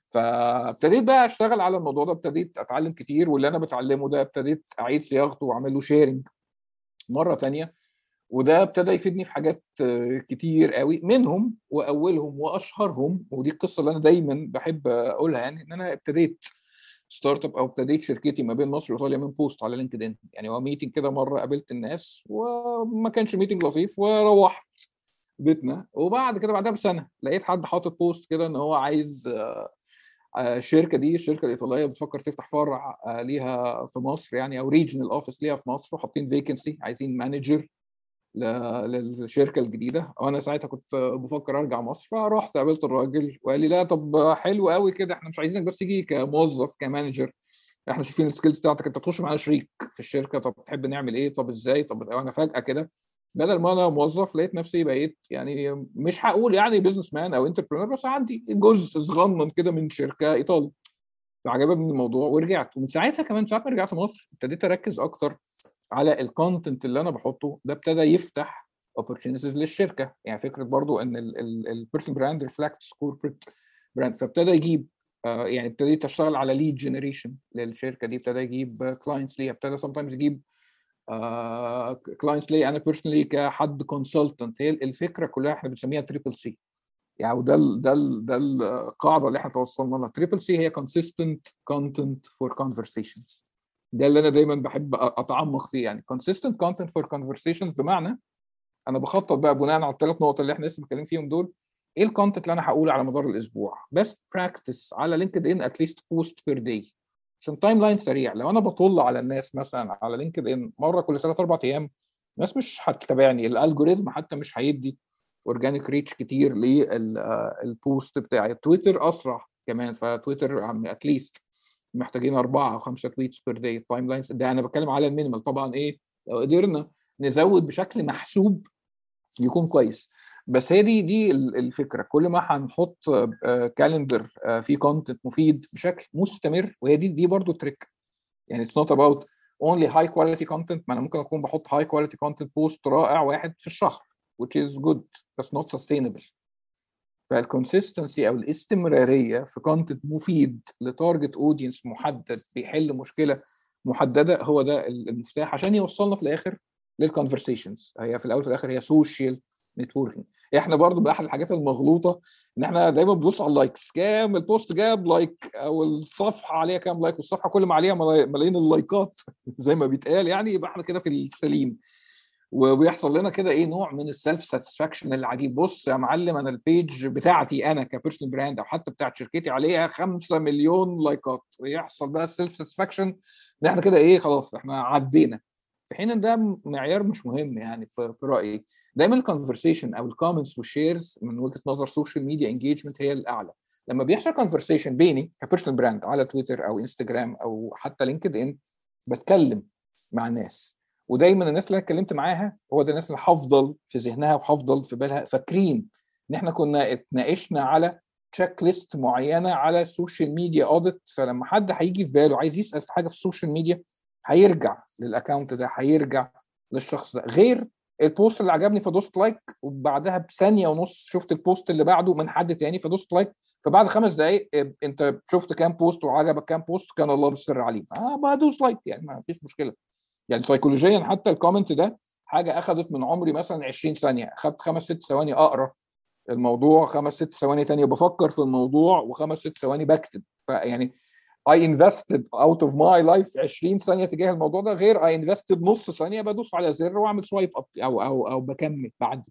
فابتديت بقى اشتغل على الموضوع ده، ابتديت اتعلم كتير، واللي انا بتعلمه ده ابتديت اعيد صياغته واعمل له شيرنج مره ثانيه، وده ابتدى يفيدني في حاجات كتير قوي، منهم واولهم واشهرهم ودي القصه اللي انا دايما بحب اقولها يعني، ان انا ابتديت ستارت اب او ابتديت شركتي ما بين مصر وايطاليا من بوست على لينكدين. يعني هو ميتنج كده مره قابلت الناس وما كانش ميتنج لطيف، وروحت بيتنا، وبعد كده بعدها بسنه لقيت حد حاطط بوست كده ان هو عايز الشركه دي، الشركه الايطاليه بتفكر تفتح فرع ليها في مصر يعني، او ريجنال اوفيس ليها في مصر، وحاطين فيكنسي عايزين مانجر للشركه الجديده. وانا ساعتها كنت بفكر ارجع مصر، فروحت قابلت الراجل وقال لي لا طب حلو قوي كده، احنا مش عايزينك بس تيجي كموظف كمانجر، احنا شايفين السكيلز بتاعتك، انت تخش معانا شريك في الشركه، طب تحب نعمل ايه، طب ازاي، طب انا فجاه كده بدل ما انا موظف لقيت نفسي بقيت يعني مش هقول يعني بزنس مان او انتربرينور، بس عندي جزء صغنن كده من شركه ايطالي. فعجبني الموضوع ورجعت، ومن ساعتها كمان ساعه ما رجعت مصر ابتديت اركز اكتر على الكونتنت اللي انا بحطه، ده ابتدى يفتح opportunities للشركه. يعني فكره برضو ان البيرسون براند ريفلكتس كوربريت براند، فابتدى يجيب يعني ابتديت اشتغل على ليد جنريشن للشركه دي، ابتدى يجيب كلاينتس لي، ابتدى سام تايمز يجيب كلاينتس لي انا بيرسونلي كحد كونسلتنت. هي الفكره كلها احنا بنسميها تريبل سي يعني، وده ده ده القاعده اللي احنا توصلنا لها. تريبل سي هي consistent content for conversations، ده اللي انا دايما بحب اتعمق فيه يعني، consistent content for conversations. بمعنى انا بخطط بقى بناء على الثلاث نقط اللي احنا لسه بنتكلم فيهم دول، ايه الكونتنت اللي انا هقوله على مدار الاسبوع، best practice على لينكد ان at least post per day، عشان تايم لاين سريع. لو انا بطل على الناس مثلا على لينكد ان مره كل ثلاث اربع ايام، الناس مش هتتابعني، الالجوريزم حتى مش هيدي اورجانيك ريتش كتير للبوست بتاعي. تويتر اسرع كمان، فتويتر عم at least محتاجين أربعة أو خمسة تويتس بير داي. التايم لاينز ده أنا بتكلم على المينيمال طبعا، إيه لو قدرنا نزود بشكل محسوب يكون كويس، بس هي دي دي الفكرة. كل ما هنحط كالندر فيه كونتنت مفيد بشكل مستمر، وهي دي دي برضو تريك يعني. it's not about only high quality content، ما أنا ممكن أكون بحط high quality content post رائع واحد في الشهر which is good بس not sustainable. فالكونسيستنسي او الاستمراريه في كونتنت مفيد لتارجت اودينس محدد بيحل مشكله محدده، هو ده المفتاح عشان يوصلنا في الاخر للكونفرسيشنز. هي في الاول وفي الاخر هي سوشيال نتوركينج. احنا برضو بقى احد الحاجات المغلوطه ان احنا دايما بنبص على اللايكس، كام البوست جاب لايك او الصفحه عليها كام لايك، والصفحه كل ما عليها ملايين اللايكات زي ما بيتقال يعني، يبقى احنا كده في السليم. وبيحصل لنا كده ايه نوع من السلف ساتسفاكشن العجيب. بص يا معلم، انا البيج بتاعتي انا كبيرسونال براند او حتى بتاعت شركتي عليها خمسة مليون لايكات، ويحصل بقى السلف ساتسفاكشن ده احنا كده ايه خلاص احنا عدينا، في حين ان ده معيار مش مهم يعني. في رايي دايما الكونفرسيشن او الكومنتس والشيرز من وجهه نظر سوشيال ميديا انجيجمنت هي الاعلى. لما بيحصل كونفرسيشن بيني كبيرسونال براند على تويتر او انستغرام او حتى لينكد ان، بتكلم مع ناس، ودايما الناس اللي اتكلمت معاها هو ده الناس اللي هفضل في ذهنها وهفضل في بالها، فاكرين ان احنا كنا اتناقشنا على تشيك ليست معينه على السوشيال ميديا اوديت. فلما حد هيجي في باله عايز يسال في حاجه في السوشيال ميديا هيرجع للاكونت ده، هيرجع للشخص ده، غير البوست اللي عجبني فدوست لايك وبعدها بثانيه ونص شفت البوست اللي بعده من حد تاني فدوست لايك، فبعد خمس دقايق انت شفت كام بوست وعجبك كام بوست، كان الله بالسر عليم اه بدوس لايك يعني، ما فيش مشكله يعني. سايكولوجيا حتى الكومنت ده حاجه اخذت من عمري مثلا عشرين ثانية، اخذت خمس ست ثواني اقرا الموضوع، خمس ست ثواني تانية بفكر في الموضوع، وخمس ست ثواني بكتب. فيعني I invested out of my life عشرين ثانية تجاه الموضوع ده، غير I invested نص ثانية بدوس على زر واعمل سوايب اب او او او بكمل بعد.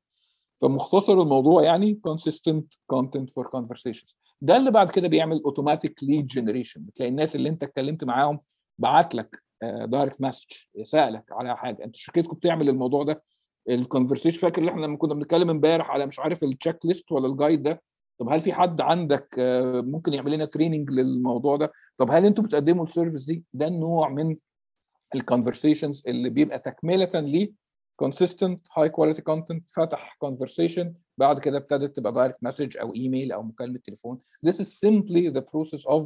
فمختصر الموضوع يعني consistent content for conversations، ده اللي بعد كده بيعمل automatic lead generation. بتلاقي الناس اللي انت اتكلمت معاهم بعت لك دايركت مسج يسالك على حاجه، انت شركتكم بتعمل الموضوع ده الكونفرسيشن، فاكر اللي احنا لما كنا بنتكلم امبارح على مش عارف التشيك ليست ولا الجايد ده، طب هل في حد عندك ممكن يعمل لنا تريننج للموضوع ده، طب هل انتوا بتقدموا السيرفيس دي؟ ده النوع من الكونفرسيشنز اللي بيبقى تكمله ليه كونسيستنت هاي كواليتي كونتنت، فتح كونفرسيشن بعد كده ابتدت تبقى دايركت مسج او ايميل او مكالمه تليفون. This is simply the process of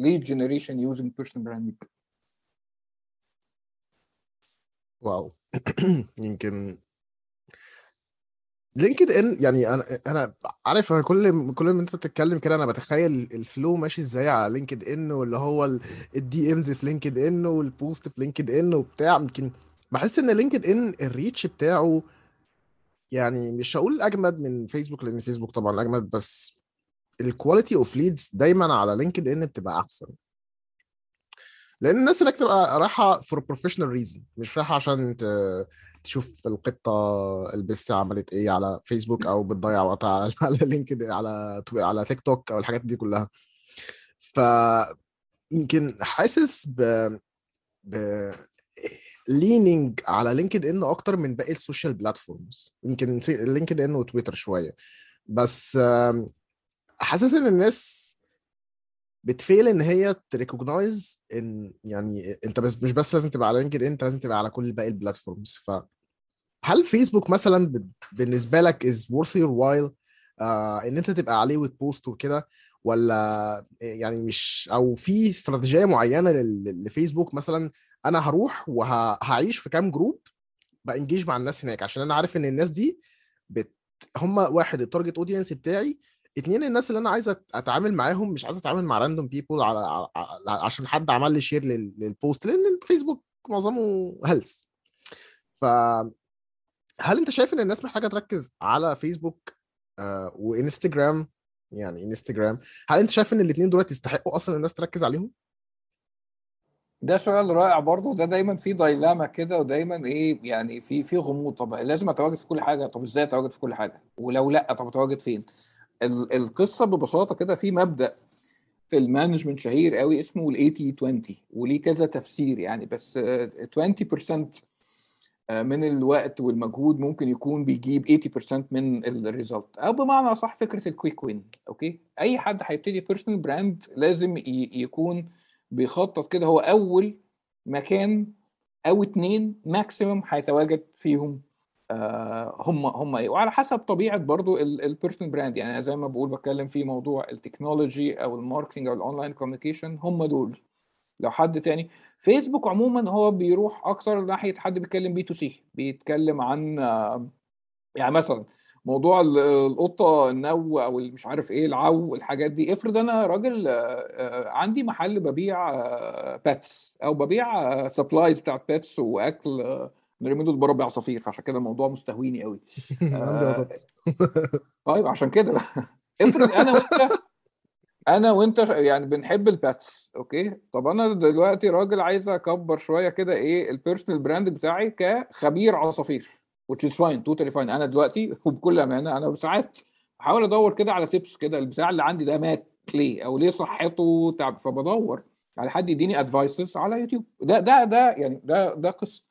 lead generation using personal branding. واو يمكن لينكد ان يعني انا انا عارف، أنا كل كل ما انت بتتكلم كده انا بتخيل الفلو ماشي ازاي على لينكد ان، واللي هو الدي امز في لينكد ان والبوست في لينكد ان وبتاع. يمكن بحس ان لينكد ان الريتش بتاعه يعني مش هقول اجمد من فيسبوك لان فيسبوك طبعا اجمد، بس الكواليتي اوف ليدز دايما على لينكد ان بتبقى احسن، لان الناس هناك تبقى رايحه فور بروفيشنال ريزن، مش رايحه عشان ت- تشوف القطه البسه عملت ايه على فيسبوك، او بتضيع وقت على على لينكد على توي- على تيك توك او الحاجات دي كلها. ف يمكن حاسس ب ب leaning على لينكد ان اكتر من باقي السوشيال بلاتفورمز، يمكن لينكد ان وتويتر شويه بس. آم، حاسس ان الناس بتفيل ان هي تريكوجنايز ان يعني انت بس مش بس لازم تبقى على لينكد ان، انت لازم تبقى على كل باقي البلاتفورمز. فهل فيسبوك مثلا ب- بالنسبه لك is worth your while آه ان انت تبقى عليه وتبوست وكده، ولا يعني مش، او في استراتيجيه معينه لل- لفيسبوك مثلا انا هروح وهعيش في كام جروب بانجيج مع الناس هناك، عشان انا عارف ان الناس دي بت... هم واحد التارجت اودينس بتاعي، اتنين الناس اللي انا عايز أت- اتعامل معاهم، مش عايز اتعامل مع راندوم بيبول على على- على- عشان حد عمل لي شير لل... للبوست، لان الفيسبوك معظمه هلس. فهل انت شايف ان الناس محتاجه تركز على فيسبوك آه وانستجرام؟ يعني انستجرام، هل انت شايف ان الاتنين دولت يستحقوا اصلا الناس تركز عليهم؟ ده سؤال رائع برضه، ده دايما في دايلاما كده، ودايما ايه يعني في في غموض. طب لازم اتواجد في كل حاجه، طب ازاي اتواجد في كل حاجه، ولو لا طب اتواجد فين؟ ال- القصه ببساطه كده، في مبدا في المانجمنت شهير قوي اسمه الاي تي عشرين، وليه كذا تفسير يعني، بس آه، عشرين بالمية آه، من الوقت والمجهود ممكن يكون بيجيب ثمانين بالمية من الريزلت، او بمعنى اصح فكره الكويك وين. اوكي، اي حد هيبتدي بيرسونال براند لازم ي- يكون بيخطط كده، هو اول مكان او اتنين ماكسيمم هيتواجد فيهم آه، هم هم ايه، وعلى حسب طبيعه برضو البيرسونال براند. يعني أنا زي ما بقول بتكلم في موضوع التكنولوجي او الماركتنج او الاونلاين كوميونيكيشن، هم دول. لو حد تاني فيسبوك عموما هو بيروح اكتر ناحيه حد بيتكلم بي تو سي، بيتكلم عن آه، يعني مثلا موضوع ال- القطه النو او مش عارف ايه العو الحاجات دي. افرض انا راجل آه، آه، عندي محل ببيع باتس او ببيع سبلايز بتاعت باتس واكل آه، نرميده بربع عصافير، عشان كده الموضوع مستهويني قوي عندي آه، قطط طيب عشان كده افرض انا وانت انا وانت يعني بنحب الباتس. اوكي، طب انا دلوقتي راجل عايز اكبر شويه كده ايه البيرسونال براند بتاعي كخبير عصافير، which is fine totally fine. انا دلوقتي وبكل امانه انا ساعات بحاول ادور كده على تيبس كده، البتاع اللي عندي ده مات ليه او ليه صحته تعب، فبدور على حد يديني ادفايسز على يوتيوب. ده ده ده يعني ده ده قصه.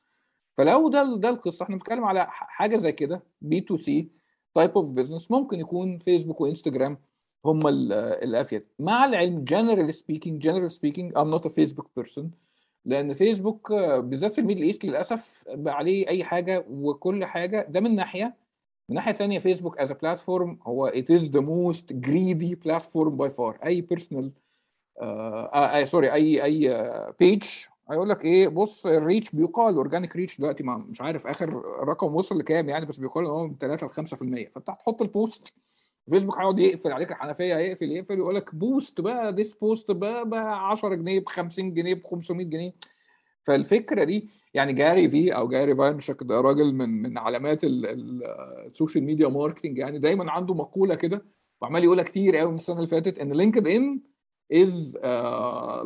فلو ده ده القصه، احنا بنتكلم على ح- حاجه زي كده بي تو سي تايب اوف بزنس، ممكن يكون فيسبوك وانستجرام هم ال- الافيد. مع العلم جنرال سبيكينج جنرال سبيكينج ام نوت ا فيسبوك بيرسون، لان فيسبوك آه، بالذات في الميدل ايست للاسف بقى عليه اي حاجه وكل حاجه. ده من ناحيه، من ناحيه ثانيه فيسبوك از ا بلاتفورم هو it is the most greedy platform by far. اي بيرسونال آه سوري اي اي بيج هيقول لك ايه، بص الريتش بيقال اورجانيك ريتش دلوقتي ما مش عارف اخر رقم وصل لكام يعني، بس بيقال ان هو من ثلاثة ل خمسة في المية. فانت هتحط البوست فيسبوك هيقعد يقفل عليك الحنفيه، هيقفل يقفل يقول لك بوست بقى ديس بوست بقى ب عشرة جنيه ب خمسين جنيه ب خمسمية جنيه. فالفكره دي يعني جاري في او جاري فاينشك ده راجل من من علامات ال- ال- السوشيال ميديا ماركتنج، يعني دايما عنده مقوله كده وعمال يقولها كتير قوي من السنه اللي فاتت، ان لينكد ان از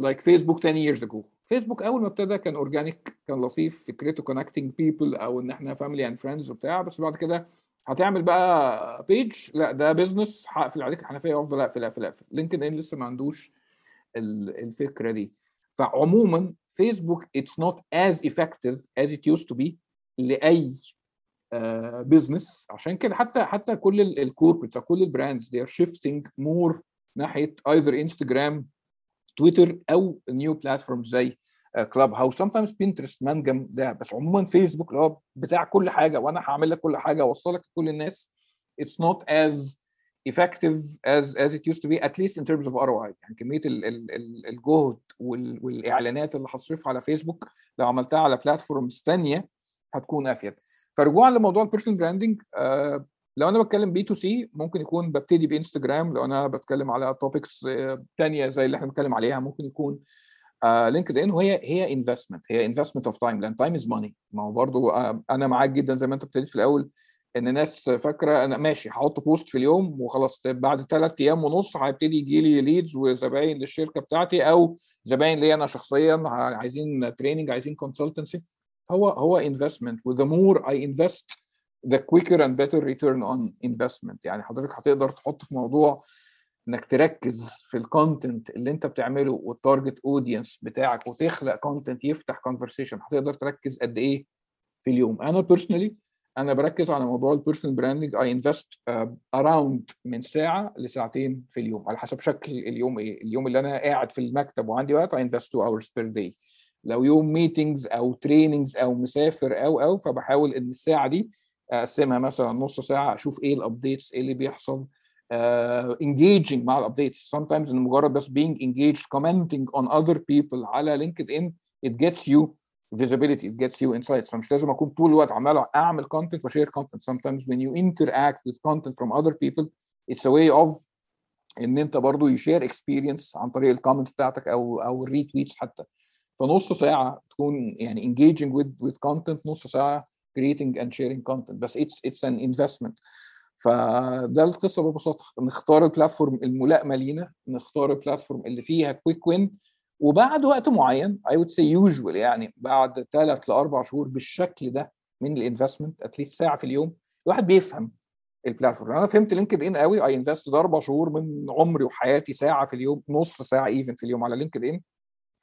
لايك فيسبوك عشرة years ago. فيسبوك اول ما ابتدى كان اورجانيك، كان لطيف، فكرته كونكتنج بيبل او ان احنا فاميلي اند فريندز وبتاع، بس بعد كده هتعمل بقى بيج لا ده بيزنس هقفل عليك الحنفيه وافضل اقفل اقفل اقفل. لينكد ان لسه ما عندوش ال- الفكره دي. فعموما فيسبوك اتس نوت از effective از ات used تو بي لاي بزنس. عشان كده حتى حتى كل الكوربريتس او كل البراندز they are shifting more ناحيه either انستجرام تويتر او نيو بلاتفورم زي كلاب هاوس sometimes بينترست منجم ده. بس عموما فيسبوك اللي هو بتاع كل حاجه وانا هعمل لك كل حاجه اوصلك لكل الناس it's not as effective as as it used to be at least in terms of آر أو آي. يعني كميه ال ال ال الجهد وال والاعلانات اللي هتصرفها على فيسبوك لو عملتها على بلاتفورمز ثانيه هتكون افيد. فرجوعا لموضوع البيرسونال براندنج لو انا بتكلم بي تو سي ممكن يكون ببتدي بانستجرام، لو انا بتكلم على توبكس تانية زي اللي احنا بنتكلم عليها ممكن يكون لينكد ان. وهي هي انفستمنت، هي انفستمنت اوف تايم، لان تايم از ماني. ما هو برضه انا معاك جدا زي ما انت ابتديت في الاول ان ناس فاكره انا ماشي هحط بوست في اليوم وخلاص بعد ثلاث ايام ونص هيبتدي يجي لي ليدز وزباين للشركه بتاعتي او زباين لي انا شخصيا عايزين تريننج عايزين كونسلتنسي. هو هو انفستمنت، وذا مور اي انفست the quicker and better return on investment. يعني حضرتك هتقدر تحط في موضوع انك تركز في الكونتنت اللي انت بتعمله والتارجت اودينس بتاعك وتخلق كونتنت يفتح كونفرسيشن، هتقدر تركز قد ايه في اليوم. انا بيرسونالي انا بركز على موضوع البيرسونال براندنج، اي انفست اراوند من ساعه لساعتين في اليوم على حسب شكل اليوم ايه. اليوم اللي انا قاعد في المكتب وعندي وقت اي انفست تو اورز بير داي، لو يوم ميتينجز او تريننجز او مسافر او او فبحاول ان الساعه دي اقسمها مثلا نص ساعه اشوف ايه الابديتس، ايه اللي بيحصل، engaging مع الابديتس. sometimes ان مجرد بس being engaged commenting on other people على LinkedIn it gets you visibility, it gets you insights. فمش لازم اكون طول الوقت عمال اعمل content وشير content. sometimes when you interact with content from other people it's a way of ان انت برضو يشير experience عن طريق الكومنتس بتاعتك او او retweets حتى. فنص ساعه تكون يعني engaging with with content، نص ساعه creating and sharing content. بس it's it's an investment. فده القصة ببساطة، نختار البلاتفورم الملائمة لينا، نختار البلاتفورم اللي فيها كويك وين، وبعد وقت معين I would say usual يعني بعد ثلاث لأربع شهور بالشكل ده من الانفستمنت at least ساعة في اليوم الواحد بيفهم البلاتفورم. أنا فهمت لينكد إن قوي، I invested أربع شهور من عمري وحياتي ساعة في اليوم، نص ساعة even في اليوم على لينكد إن،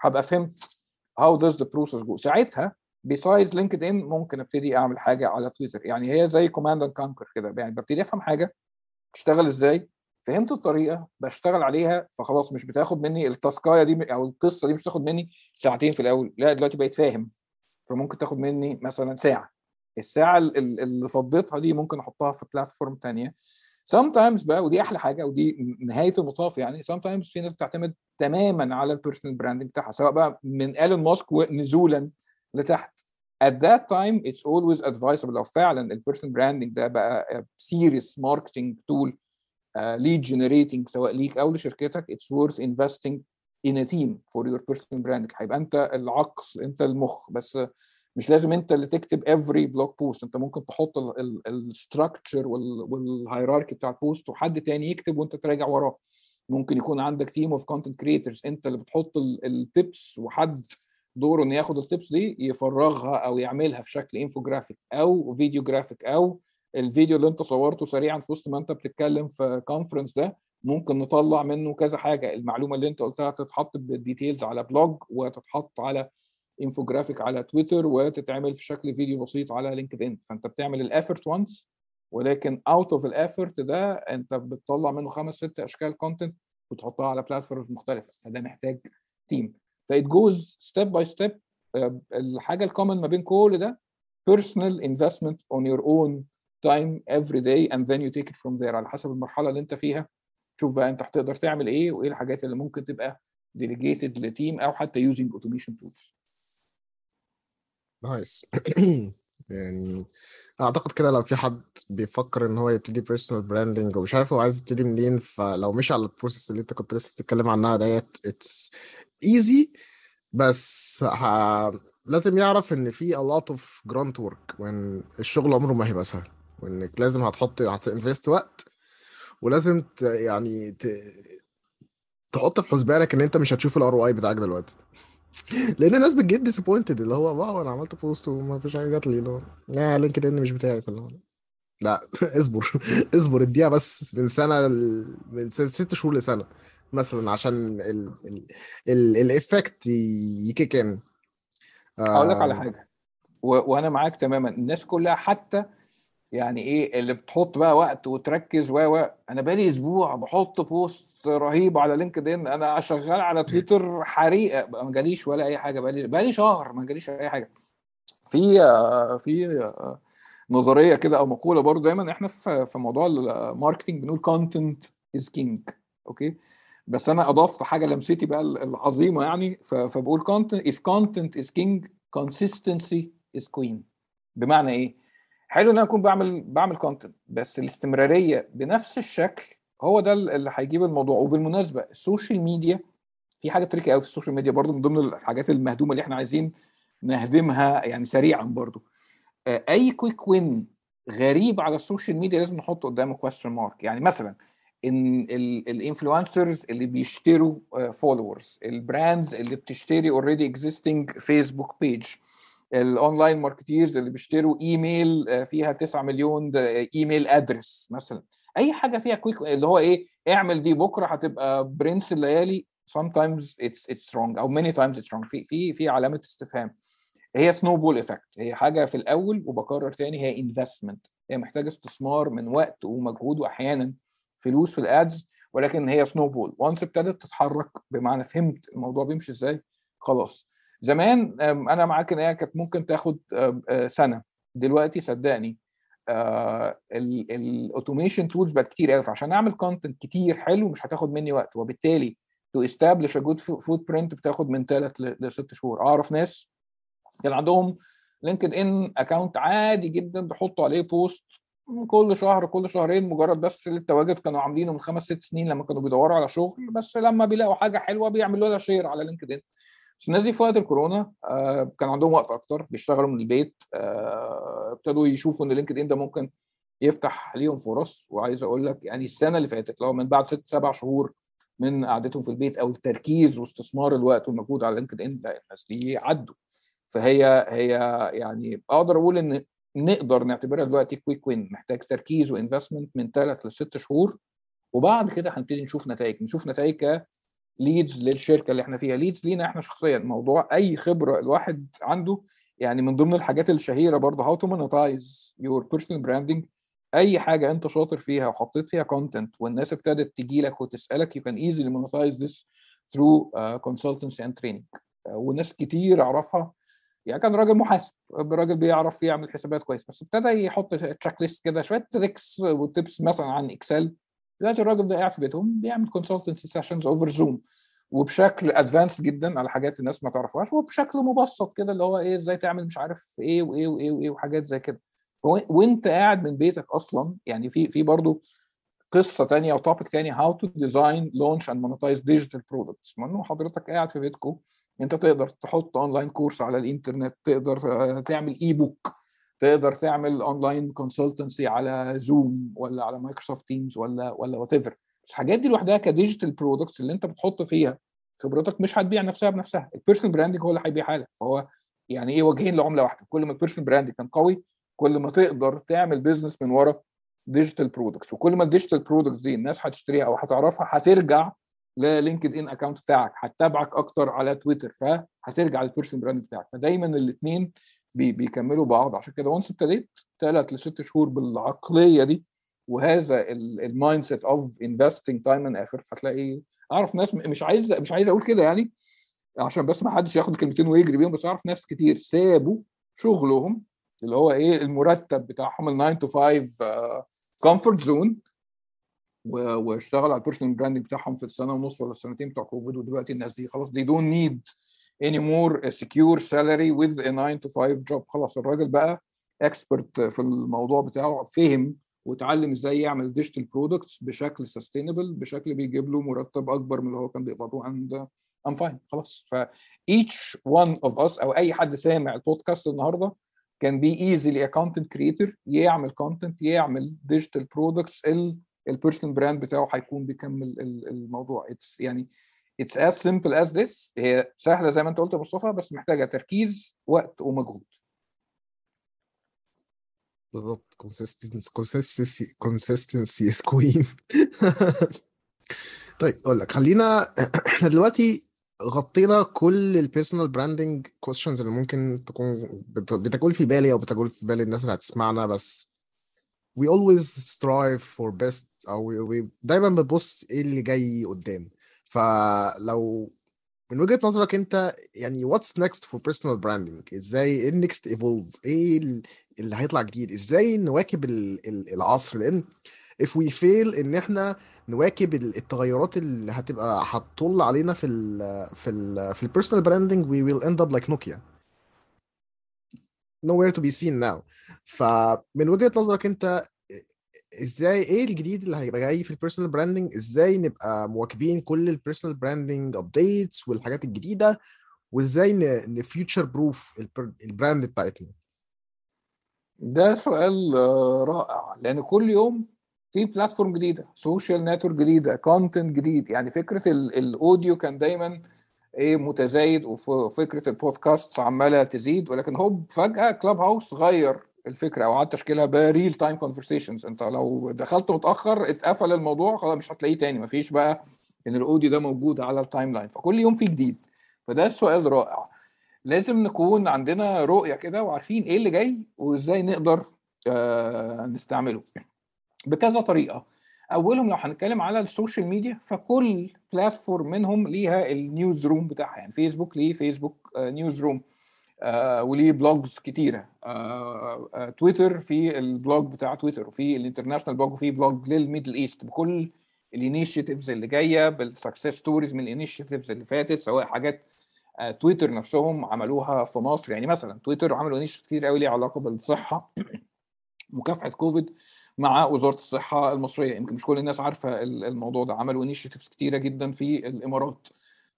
هبقى فهمت how does the process go. ساعتها بسايز لينكد ان ممكن ابتدي اعمل حاجه على تويتر. يعني هي زي كوماند اند كانكر كده، يعني ببتدي افهم حاجه تشتغل ازاي، فهمت الطريقه بشتغل عليها، فخلاص مش بتاخد مني التاسكايه دي او القصه دي مش تاخد مني ساعتين في الاول، لا دلوقتي بقيت فاهم فممكن تاخد مني مثلا ساعه. الساعه اللي فضيتها دي ممكن احطها في بلاتفورم تانية. sometimes بقى ودي احلى حاجه ودي نهايه المطاف، يعني sometimes في ناس بتعتمد تماما على البيرسونال براندنج بتاعها، سواء بقى من ايلون ماسك ونزولا لتحت. at that time it's always advisable لو فعلا ال personal branding ده بقى serious marketing tool uh, lead generating سواء ليك أو لشركتك it's worth investing in a team for your personal branding. هيبقى أنت العقص، أنت المخ، بس مش لازم أنت اللي تكتب every blog post. أنت ممكن تحط ال ال structure وال وال hierarchy بتاع البوست وحد تاني يكتب وأنت تراجع وراه. ممكن يكون عندك team of content creators أنت اللي بتحط ال tips وحد دوره ان ياخد التيبس دي يفرغها او يعملها في شكل انفوجرافيك او فيديو جرافيك، او الفيديو اللي انت صورته سريعا في وسط ما انت بتتكلم في كونفرنس ده ممكن نطلع منه كذا حاجه. المعلومه اللي انت قلتها تتحط بالديتيلز على بلوج وتتحط على انفوجرافيك على تويتر وتتعمل في شكل فيديو بسيط على لينكد ان. فانت بتعمل الافورت وانس، ولكن اوت اوف الافورت ده انت بتطلع منه خمس ست اشكال كونتنت وتحطها على بلاتفورمز مختلفه، فده محتاج تيم. فايت جوز ستيب باي ستيب. الحاجه الكومن ما بين كل ده بيرسونال انفستمنت اون يور اون تايم افري داي اند ذن يو تيك ات فروم ذير. على حسب المرحله اللي انت فيها تشوف بقى انت هتقدر تعمل ايه وايه الحاجات اللي ممكن تبقى ديليجيتد لتيم او حتى يوزنج اوتوميشن تولز. نايس. يعني اعتقد كده لو في حد بيفكر ان هو يبتدي بيرسونال براندنج ومش عارف هو عايز يبتدي منين، فلو مش على البروسيس اللي انت كنت لسه بتتكلم عنها ديت اتس ايزي، بس ه... لازم يعرف ان في a lot of grunt work، وان الشغل عمره ما هيبقى سهل، وانك لازم هتحط هتinvest وقت، ولازم ت... يعني ت... تحط في حسبانك ان انت مش هتشوف ال آر أو آي بتاعك دلوقتي. لان الناس بتجد ديسابوينتد اللي هو واو انا عملت بوست وما فيش حاجه جات لي، لا لا لينكدين مش بتاعي فلان. لا اصبر اصبر اديها بس من سنه ل... من ست شهور لسنه مثلا عشان ال ال ال الإفكت يكيكن. أقول لك على حاجة وأنا معاك تماما، الناس كلها حتى يعني إيه اللي بتحط بقى وقت وتركز و و أنا بقالي أسبوع بحط بوست رهيب على لينكدين، أنا شغال على تويتر حريقة ما جاليش ولا أي حاجة، بقالي بقالي شهر ما جاليش أي حاجة. في في نظرية كده أو مقولة برضو دايما إحنا في في موضوع الماركتينج بنقول content is king. أوكي، بس انا اضفت حاجه لمستي بقى العظيمه، يعني فبقول content if content is king consistency is queen. بمعنى ايه؟ حلو ان انا اكون بعمل بعمل كونتنت، بس الاستمراريه بنفس الشكل هو ده اللي هيجيب الموضوع. وبالمناسبه السوشيال ميديا في حاجه تريكي قوي في السوشيال ميديا برضو، من ضمن الحاجات المهدومه اللي احنا عايزين نهدمها يعني سريعا برضو. اي كويك وين غريب على السوشيال ميديا لازم نحطه قدامه كويستشن مارك. يعني مثلا ان الانفلونسرز اللي بيشتروا فولورز، البراندز اللي بتشتري اوريدي اكزيستنج فيسبوك بيج، الاونلاين ماركتيرز اللي بيشتروا ايميل فيها تسعة مليون ايميل ادرس مثلا، اي حاجه فيها كويك اللي هو ايه، اعمل دي بكره هتبقى برنس الليالي. sometimes it's it's wrong او many times it's wrong. في في في علامه استفهام. هي سنوبول افكت، هي حاجه في الاول وبكرر تاني هي انفستمنت، هي محتاجه استثمار من وقت ومجهود واحيانا فلوس في الادز، ولكن هي سنوبول وانس ابتدت تتحرك. بمعنى فهمت الموضوع بيمشي ازاي خلاص. زمان انا معاك ان هي كانت ممكن تاخد سنه، دلوقتي صدقني الاوتوميشن تولز بقت كتير قوي، عشان اعمل كونتنت كتير حلو مش هتاخد مني وقت، وبالتالي تو استابليش ا جود فوت برنت بتاخد من ثلاثة لستة شهور. اعرف ناس كان عندهم لينكد ان اكاونت عادي جدا بيحطوا عليه بوست كل شهر كل شهرين، مجرد بس للتواجد، كانوا عاملينه من خمس ست سنين لما كانوا بيدوروا على شغل، بس لما بيلاقوا حاجه حلوه بيعملوا لها شير على لينكد ان. بس الناس دي في وقت الكورونا كان عندهم وقت اكتر، بيشتغلوا من البيت، ابتدوا يشوفوا ان لينكد ان ده ممكن يفتح ليهم فرص. وعايز اقول لك يعني السنه اللي فاتت لو من بعد ست سبع شهور من قعدتهم في البيت او التركيز واستثمار الوقت والمجهود على لينكد ان، الناس دي عدوا. فهي هي يعني اقدر اقول ان نقدر نعتبرها دلوقتي كويك وين، محتاج تركيز وانفستمنت من ثلاثة لستة شهور، وبعد كده هنبتدي نشوف نتائج نشوف نتائج ليدز للشركه اللي احنا فيها، ليدز لينا احنا شخصيا. موضوع اي خبره الواحد عنده، يعني من ضمن الحاجات الشهيره برضه هاو تو مونيتايز يور بيرسونال براندنج. اي حاجه انت شاطر فيها وحطيت فيها كونتنت والناس ابتدت تيجي لك وتسالك، يو كان ايزلي مونيتايز ذس ثرو كونسلتنسي اند تريننج. وناس كتير اعرفها يعني كان راجل محاسب، راجل بيعرف يعمل حسابات كويس، بس ابتدى يحط تشيك ليست كده شويه تريكس وتيبس مثلا عن اكسل. دلوقتي الراجل ده قاعد في بيتهم بيعمل كونسلتنسي سيشنز اوفر زوم، وبشكل ادفانس جدا على حاجات الناس ما تعرفهاش، وبشكل مبسط كده اللي هو ايه، ازاي تعمل مش عارف ايه وايه وايه وايه وحاجات زي كده وانت قاعد من بيتك اصلا. يعني في في برضو قصه ثانيه او توبيك ثاني، هاو تو ديزاين لونش اند مونيتايز ديجيتال برودكتس. منه حضرتك قاعد في بيتكم، انت تقدر تحط اونلاين كورس على الانترنت، تقدر تعمل اي بوك، تقدر تعمل اونلاين كونسلتنسي على زوم ولا على مايكروسوفت تيمز ولا ولا وات ايفر. بس الحاجات دي لوحدها كديجيتال برودكتس اللي انت بتحط فيها خبرتك مش هتبيع نفسها بنفسها، البيرسونال براندنج هو اللي هيبيعها لك. فهو يعني ايه، وجهين لعمله واحده، كل ما البيرسونال براندنج كان قوي كل ما تقدر تعمل بيزنس من ورا ديجيتال برودكتس، وكل ما الديجيتال برودكتس دي الناس هتشتريها او هتعرفها هترجع للينكد ان اكونت بتاعك، هتتابعك اكتر على تويتر، فهترجع للبيرسونال براند بتاعك. فدايما الاثنين بي بيكملوا بعض. عشان كده وانس ابتديت ثلاث لست شهور بالعقليه دي وهذا المايند سيت اوف انفستنج تايم اند افورت، هتلاقي اعرف ناس مش عايز مش عايز اقول كده يعني عشان بس ما حدش ياخد كلمتين ويجري بيهم، بس اعرف ناس كتير سابوا شغلهم اللي هو ايه المرتب بتاعهم ال ناين تو فايف كومفورت زون واشتغل على البيرسونال براندنج بتاعهم في السنه ونص ولا السنتين بتاع كوفيد، ودلوقتي الناس دي خلاص they don't need any more secure salary with a nine to five job. خلاص الراجل بقى expert في الموضوع بتاعه، فهم وتعلم ازاي يعمل ديجيتال برودكتس بشكل sustainable، بشكل بيجيب له مرتب اكبر من اللي هو كان بيقبضه، and I'm fine خلاص. ف each one of us او اي حد سامع البودكاست النهارده can be easily a content creator، يعمل content، يعمل digital products، ال البيرسونال براند بتاعه هيكون بيكمل الموضوع. اتس يعني اتس as simple as this. هي سهله زي ما انت قلت يا مصطفى، بس محتاجه تركيز وقت ومجهود. بالضبط، consistency consistency consistency is queen. طيب اقول لك، خلينا احنا دلوقتي غطينا كل البيرسونال براندنج كويستشنز اللي ممكن تكون بتقول في بالي او بتقول في بالي الناس اللي هتسمعنا، بس we always strive for best أو we, we دايماً بنبص إيه اللي جاي قدام. فلو من وجهة نظرك أنت يعني what's next for personal branding، إزاي next evolve، إيه اللي هيطلع جديد، إزاي نواكب العصر، لأن if we fail إن إحنا نواكب التغيرات اللي هتبقى هتطل علينا في ال في ال في personal branding we will end up like Nokia. nowhere to be seen now. فمن وجهة نظرك انت ازاي ايه الجديد اللي هيبقى جاي في البيرسونال براندنج؟ ازاي نبقى مواكبين كل البيرسونال براندنج ابديتس والحاجات الجديدة، وازاي نفيوتشر بروف البراند بتاعتنا؟ ده سؤال رائع، لان كل يوم في بلاتفورم جديده، سوشيال نتورك جديده، كونتنت جديد. يعني فكره الاوديو كان دايما ايه متزايد، وفكره البودكاست عماله تزيد، ولكن هوب فجاه كلاب هاوس غير الفكره او عاد تشكيلها بريل تايم كونفرسيشنز. انت لو دخلت متاخر اتقفل الموضوع، خلاص مش هتلاقيه تاني، مفيش بقى ان الاوديو ده موجود على التايم لاين. فكل يوم في جديد، فده سؤال رائع. لازم نكون عندنا رؤية كده وعارفين ايه اللي جاي وازاي نقدر آه نستعمله بكذا طريقة. اولهم لو هنتكلم على السوشيال ميديا، فكل بلاتفورم منهم ليها النيوز روم بتاعها. يعني فيسبوك ليه فيسبوك آه نيوز روم، آه وليه بلوجز كتيرة. آه آه تويتر في البلوج بتاع تويتر، وفي الانترناشنال بلوج، وفي بلوج للميدل ايست بكل الانيشيتيفز اللي جاية، بالسكسس ستوريز من الانيشيتيفز اللي فاتت، سواء حاجات تويتر نفسهم عملوها في مصر. يعني مثلا تويتر عملوا نشاط كتير قوي ليه علاقه بالصحه، مكافحه كوفيد مع وزاره الصحه المصريه. يمكن مش كل الناس عارفه الموضوع ده. عملوا نشاطات كتيره جدا في الامارات،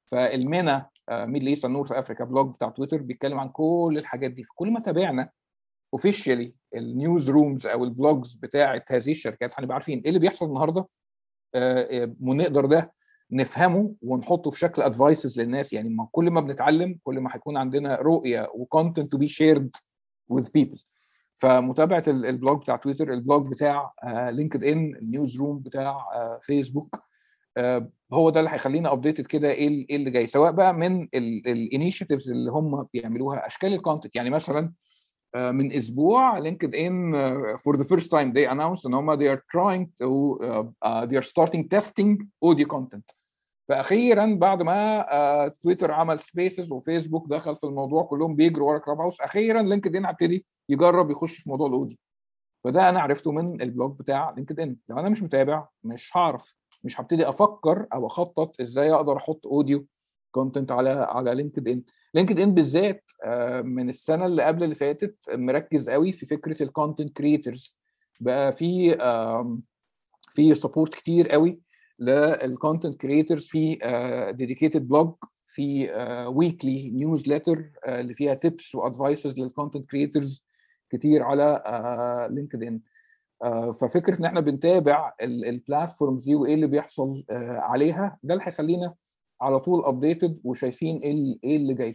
فالمنى ميدل ايست نورث افريكا بلوج بتاع تويتر بيتكلم عن كل الحاجات دي. فكل ما تابعنا اوفيشالي النيوز رومز او البلوجز بتاعه هذه الشركات، هنبقى عارفين ايه اللي بيحصل النهارده، ونقدر ده نفهمه ونحطه في شكل ادفايسز للناس. يعني ما كل ما بنتعلم كل ما هيكون عندنا رؤيه وكونتنت تو بي شيرد وذ بيبل. فمتابعه البلوج بتاع تويتر، البلوج بتاع لينكد ان، النيوز روم بتاع فيسبوك، هو ده اللي هيخلينا ابديتد كده ايه اللي جاي، سواء بقى من الانيشيتيفز اللي هم بيعملوها، اشكال الكونتنت. يعني مثلا من اسبوع لينكد ان for the first time they announced ان هم they are trying to uh, they are starting testing audio content. فاخيرا بعد ما تويتر عمل سبيسز وفيسبوك دخل في الموضوع، كلهم بيجروا ورا كلاب هاوس، اخيرا لينكد ان هيبتدي يجرب يخش في موضوع الاوديو. فده انا عرفته من البلوج بتاع لينكد ان. لو انا مش متابع مش هعرف، مش هبتدي افكر او اخطط ازاي اقدر احط اوديو كونتنت على على لينكد ان. لينكد ان بالذات من السنه اللي قبل اللي فاتت مركز قوي في فكره الكونتنت كرييترز، بقى في في سبورت كتير قوي للكونتنت كرييترز، في ديديكيتد بلوج، في ويكلي نيوزليتر اللي فيها تيبس وادفايسز للكونتنت كرييترز كتير على لينكد ان. ففكره ان احنا بنتابع البلاتفورمز دي وايه اللي بيحصل عليها، ده اللي هيخلينا على طول ابديتد وشايفين ايه اللي جاي.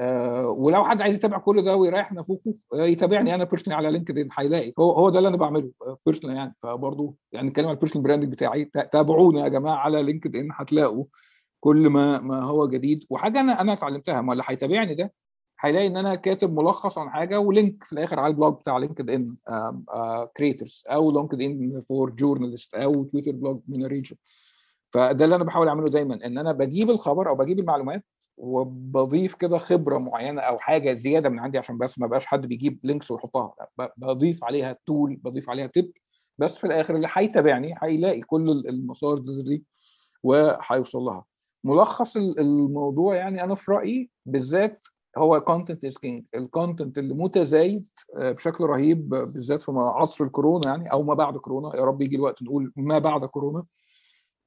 أه ولو حد عايز يتابع كل ده ويريح نفوخه، يتابعني انا بيرسونال على لينكدين، هيلاقي هو هو ده اللي انا بعمله بيرسونال. يعني فبرضه يعني نتكلم على البيرسونال براندنج بتاعي، تابعونا يا جماعه على لينكدين، هتلاقوا كل ما ما هو جديد. وحاجه انا انا اتعلمتها، ما اللي هيتابعني ده هيلاقي ان انا كاتب ملخص عن حاجه ولينك في الاخر على البلوج بتاع لينكدين كريترز، او لينكدين فور جورنالست، او تويتر بلوج من الريجن. فده اللي انا بحاول اعمله دايما، ان انا بجيب الخبر او بجيب المعلومات وبضيف كده خبره معينه او حاجه زياده من عندي، عشان بس ما بقاش حد بيجيب لينكس ويحطها، بضيف عليها تول، بضيف عليها تيب، بس في الاخر اللي هيتابعني هيلاقي كل المصادر دي وهيوصل لها. ملخص الموضوع يعني انا في رايي بالذات هو كونتنت از كينج. الكونتنت اللي متزايد بشكل رهيب بالذات في عصر الكورونا، يعني او ما بعد كورونا، يا رب يجي الوقت نقول ما بعد كورونا.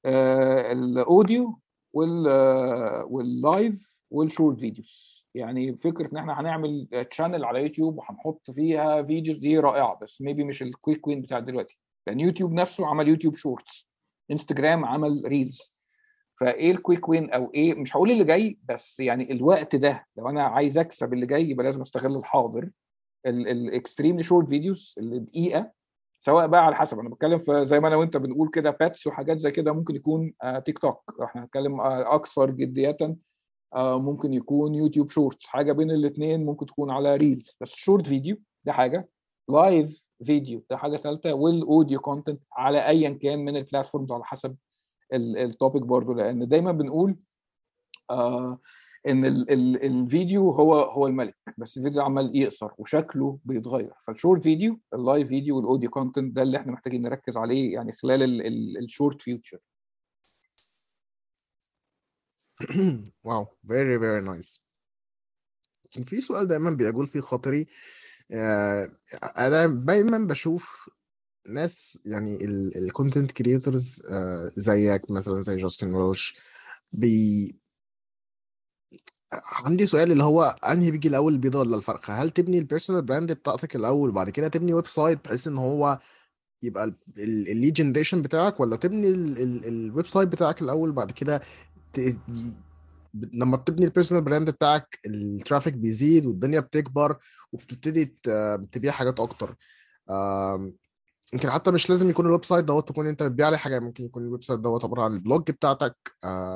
الاوديو واللايف والشورت فيديوز، يعني فكره ان احنا هنعمل تشانل على يوتيوب وهنحط فيها فيديوز دي رائعه، بس ميبي مش الكويك وين بتاع دلوقتي، لان يوتيوب نفسه عمل يوتيوب شورتس، انستجرام عمل ريلز. فايه الكويك وين او ايه؟ مش هقول اللي جاي، بس يعني الوقت ده لو انا عايز اكسب اللي جاي يبقى لازم استغل الحاضر. الاكستريم شورت فيديوز اللي دقيقه، سواء بقى على حسب، انا بتكلم في زي ما انا وانت بنقول كده باتس وحاجات زي كده، ممكن يكون تيك توك، احنا هنتكلم اكثر جديه، ممكن يكون يوتيوب شورتس، حاجه بين الاثنين، ممكن تكون على ريلز. بس شورت فيديو ده حاجه، لايف فيديو ده حاجه ثالثه، والاوديو كونتنت على ايا كان من البلاتفورمز على حسب التوبيك برضو، لان دايما بنقول آه ان ال ال الفيديو هو هو الملك، بس الفيديو عمال يقصر وشكله بيتغير. فالشورت فيديو، اللايف فيديو، والاوديو كونتنت، ده اللي احنا محتاجين نركز عليه يعني خلال الشورت فيوتشر. واو، very very nice. كان في سؤال دايما بيقول فيه خاطري. آه، انا دايما بشوف ناس يعني الكونتنت كرييترز زيك مثلا زي جاستين ويلش بي... عندي سؤال اللي هو انهي بيجي الاول، البيضه ولا الفرخه؟ هل تبني البيرسونال براند بتاعتك الاول وبعد كده تبني ويب سايت بحيث ان هو يبقى الليد جنريشن بتاعك، ولا تبني الويب سايت بتاعك الاول بعد كده ت... لما بتبني البيرسونال براند بتاعك الترافيك بيزيد والدنيا بتكبر وبتبتدي تبيع حاجات اكتر؟ يمكن حتى مش لازم يكون الويب سايت دوت تكون انت بتبيع عليه حاجه، ممكن يكون الويب سايت دوت عباره عن البلوج بتاعتك،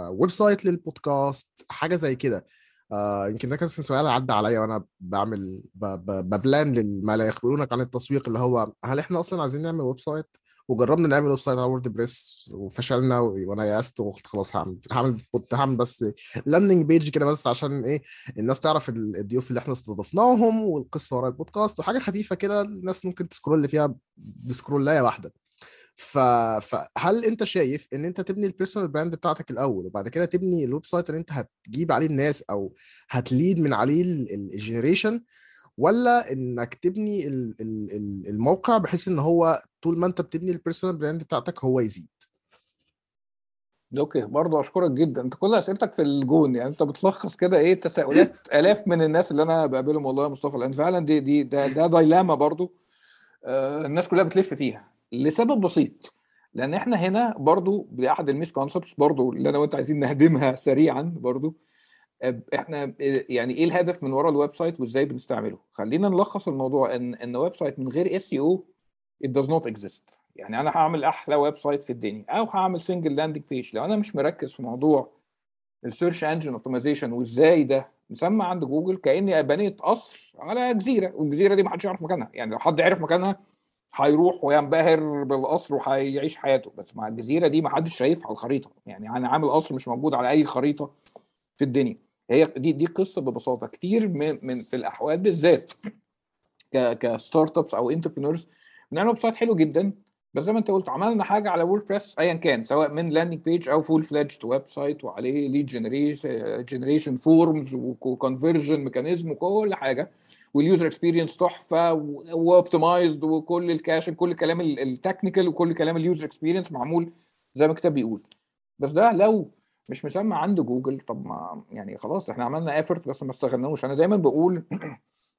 ويب سايت للبودكاست، حاجه زي كده. يمكن ده كان سؤال عدى عليا وانا بعمل ببلان لما لا يخبرونك عن التسويق، اللي هو هل احنا اصلا عايزين نعمل ويب سايت؟ وجربنا نعمل ويب سايت على ووردبريس وفشلنا، وانا يأست وقلت خلاص هعمل هعمل كنت هعمل بس لاندنج بيج كده بس عشان ايه الناس تعرف الضيوف اللي احنا استضفناهم والقصه ورا البودكاست وحاجه خفيفه كده الناس ممكن تسكرول فيها بسكرولايه واحده. ف... فهل انت شايف ان انت تبني البيرسونال براند بتاعتك الاول وبعد كده تبني الويب سايت اللي انت هتجيب عليه الناس او هتليد من عليه الجنريشن، ولا انك تبني الموقع بحيث ان هو طول ما انت بتبني البيرسونال براند بتاعتك هو يزيد؟ اوكي، برضو اشكرك جدا، انت كل اسئلتك في الجون، يعني انت بتلخص كده ايه تساؤلات الاف من الناس اللي انا بقابلهم. والله يا مصطفى الان فعلا دي دي ده ده دايلاما برضو آه الناس كلها بتلف فيها لسبب بسيط، لان احنا هنا برضو باحد الميس كونسبتس برضو اللي انا وانت عايزين نهدمها سريعا برضو. احنا يعني ايه الهدف من وراء الويب سايت وازاي بنستعمله؟ خلينا نلخص الموضوع ان ان ويب سايت من غير اس اي او it does not exist. يعني انا هعمل احلى ويب سايت في الدنيا او هعمل سنجل لاندنج بيج، لو انا مش مركز في موضوع السيرش انجن اوبتمايزيشن وازاي ده مسمى عند جوجل، كاني بنيت قصر على جزيره والجزيره دي ما حدش يعرف مكانها. يعني لو حد عرف مكانها هيروح وينبهر بالقصر وهيعيش حياته، بس مع الجزيره دي ما حدش شايفها على الخريطه. يعني انا عامل قصر مش موجود على اي خريطه في الدنيا. هي دي دي قصه ببساطه. كتير من, من في الاحوال بالذات ك كستارت ابس او انتربرينورز بنعمل ويب سايت حلو جدا، بس زي ما انت قلت عملنا حاجه على ووردبريس ايا كان، سواء من لاندنج بيج او فول فليدجد ويب سايت وعليه ليد جنريشن جنريشن فورمز وكونفرجن ميكانيزم وكل حاجه واليوزر اكسبيرينس تحفه واوبتمايزد وكل الكاش كل كلام التكنيكال وكل كلام اليوزر اكسبيرينس معمول زي ما الكتاب بيقول، بس ده لو مش مسمى عند جوجل. طب ما يعني خلاص احنا عملنا افورت بس ما استغلناهوش. انا دايما بقول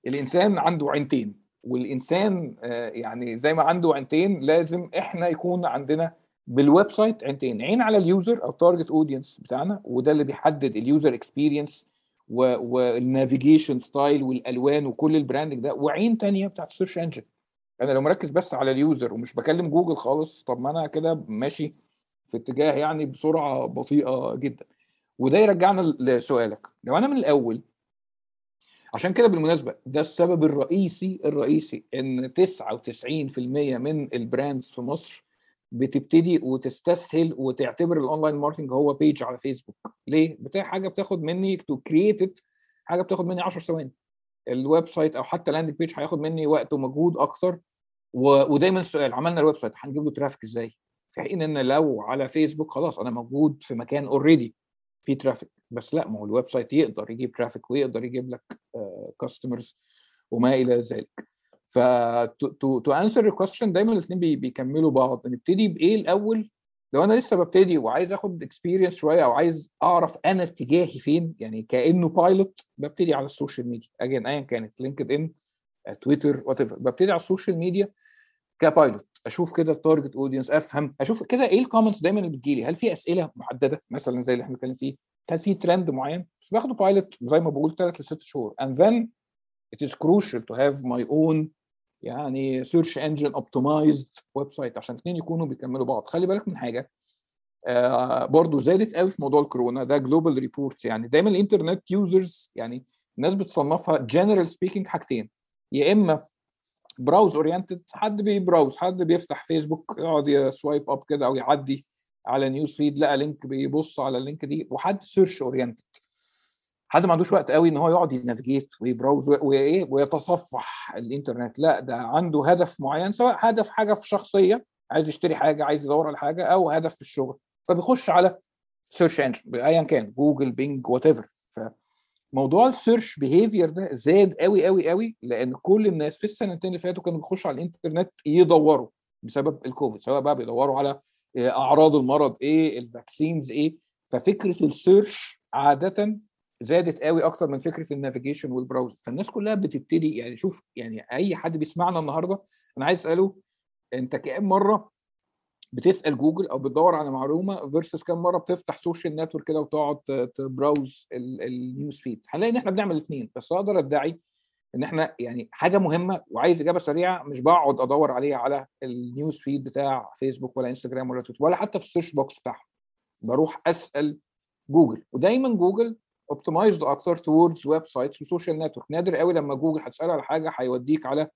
الانسان عنده عينتين، والانسان يعني زي ما عنده عينتين لازم احنا يكون عندنا بالويب سايت عينتين، عين على اليوزر او التارجت اودينس بتاعنا وده اللي بيحدد اليوزر اكسبيرينس والنافيجيشن ستايل والالوان وكل البراندنج ده، وعين تانية بتاعت السيرش انجن. انا لو مركز بس على اليوزر ومش بكلم جوجل خالص، طب ما انا كده ماشي في اتجاه يعني بسرعه بطيئه جدا. وده يرجعنا لسؤالك، لو انا من الاول، عشان كده بالمناسبه ده السبب الرئيسي الرئيسي ان تسعة وتسعين بالمية من البراندز في مصر بتبتدي وتستسهل وتعتبر الاونلاين ماركتنج هو بيج على فيسبوك. ليه؟ بتاع حاجه بتاخد مني تو كرييت حاجه بتاخد مني عشر ثواني، الويب سايت او حتى لاندنج بيج هياخد مني وقت ومجهود اكتر. ودايما السؤال عملنا الويب سايت هنجيب له ترافيك ازاي، في حين ان لو على فيسبوك خلاص انا موجود في مكان اوريدي في ترافيك. بس لا، ما هو الويب سايت يقدر يجيب ترافيك ويقدر يجيب لك كاستمرز وما الى ذلك. ف تو تو انسر الكويستشن دايما الاثنين بيكملوا بعض. نبتدي بايه الاول؟ لو انا لسه ببتدي وعايز اخد اكسبيرينس شويه او عايز اعرف انا اتجاهي فين، يعني كانه بايلوت ببتدي على السوشيال ميديا اجين ايا كانت لينكد ان تويتر وات ايفر، ببتدي على السوشيال ميديا كبايلوت اشوف كده التارجت اودينس، افهم اشوف كده ايه الكومنتس دايما اللي بتجيلي، هل في اسئله محدده مثلا زي اللي احنا بنتكلم فيه، هل في ترند معين. بس باخده بايلوت زي ما بقول ثلاثة لستة شهور and then it is crucial to have my own يعني search engine optimized website عشان الاثنين يكونوا بيكملوا بعض. خلي بالك من حاجه آه برضو زادت قوي في موضوع الكورونا ده جلوبال ريبورتس، يعني دايما الانترنت يوزرز يعني الناس بتصنفها جنرال سبيكينج حاجتين، يا اما براوز اورينتد، حد بيبراوز حد بيفتح فيسبوك يقعد يسوايب اب كده او يعدي على نيوز فيد لقى لينك بيبص على اللينك دي، وحد سيرش اورينتد حد ما عندوش وقت قوي ان هو يقعد ينافيجيت ويبراوز وايه ويتصفح الانترنت، لا ده عنده هدف معين، سواء هدف حاجه في شخصيه عايز يشتري حاجه عايز يدور على حاجه، او هدف في الشغل، فبيخش على سيرش انجن ايا كان جوجل بينج وات ايفر. موضوع السيرش بيهيفير ده زاد قوي قوي قوي, لان كل الناس في السنتين اللي فاتوا كانوا بيخشوا على الانترنت يدوروا بسبب الكوفيد, سواء بقى بيدوروا على اعراض المرض ايه, الفاكسينز ايه. ففكره السيرش عاده زادت قوي اكتر من فكره النافيجيشن والبراوزر. فالناس كلها بتبتدي يعني شوف, يعني اي حد بيسمعنا النهارده انا عايز اساله, انت كام مره بتسال جوجل او بتدور على معلومه فيرسس كام مره بتفتح سوشيال نتورك كده وتقعد تبراوز النيوز فيد؟ هنلاقي ان احنا بنعمل الاثنين, بس اقدر ادعي ان احنا يعني حاجه مهمه وعايز اجابه سريعه مش بقعد ادور عليها على النيوز فيد بتاع فيسبوك ولا انستجرام ولا تويتر ولا حتى في السيرش بوكس بتاعهم, بروح اسال جوجل. ودايما جوجل اوبتمايزد اكتر توردز ويب سايتس وسوشيال نتورك. نادر قوي لما جوجل هتساله على حاجه هيوديك على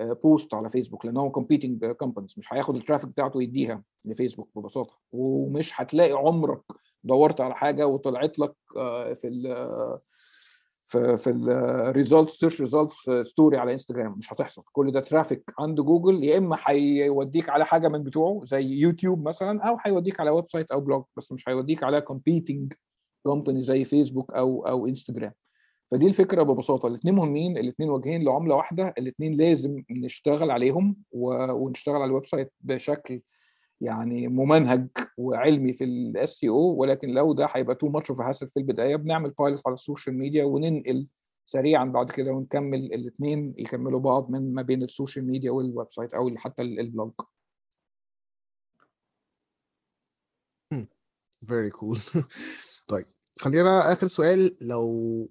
بوست على فيسبوك, لان هو كومبيتنج كومبانيز مش هياخد الترافيك بتاعته يديها لفيسبوك ببساطه. ومش هتلاقي عمرك دورت على حاجه وطلعت لك في ال في في الريزلت سيرش ريزلت ستوري على انستغرام, مش هتحصل. كل ده ترافيك عند جوجل, يا اما هيوديك على حاجه من بتوعه زي يوتيوب مثلا, او هيوديك على ويب سايت او بلوج, بس مش هيوديك على كومبيتنج كومباني زي فيسبوك او او انستغرام. فدي الفكره ببساطه. الاثنين مهمين, الاثنين وجهين لعمله واحده, الاثنين لازم نشتغل عليهم ونشتغل على الويب سايت بشكل يعني ممنهج وعلمي في الاس اي او. ولكن لو ده هيبقى تو ماتش اوف هاسل في البدايه, بنعمل بايلوت على السوشيال ميديا وننقل سريعا بعد كده ونكمل الاثنين يكملوا بعض من ما بين السوشيال ميديا والويب سايت او حتى البلوج. فيري كول. طيب خلينا اخر سؤال, لو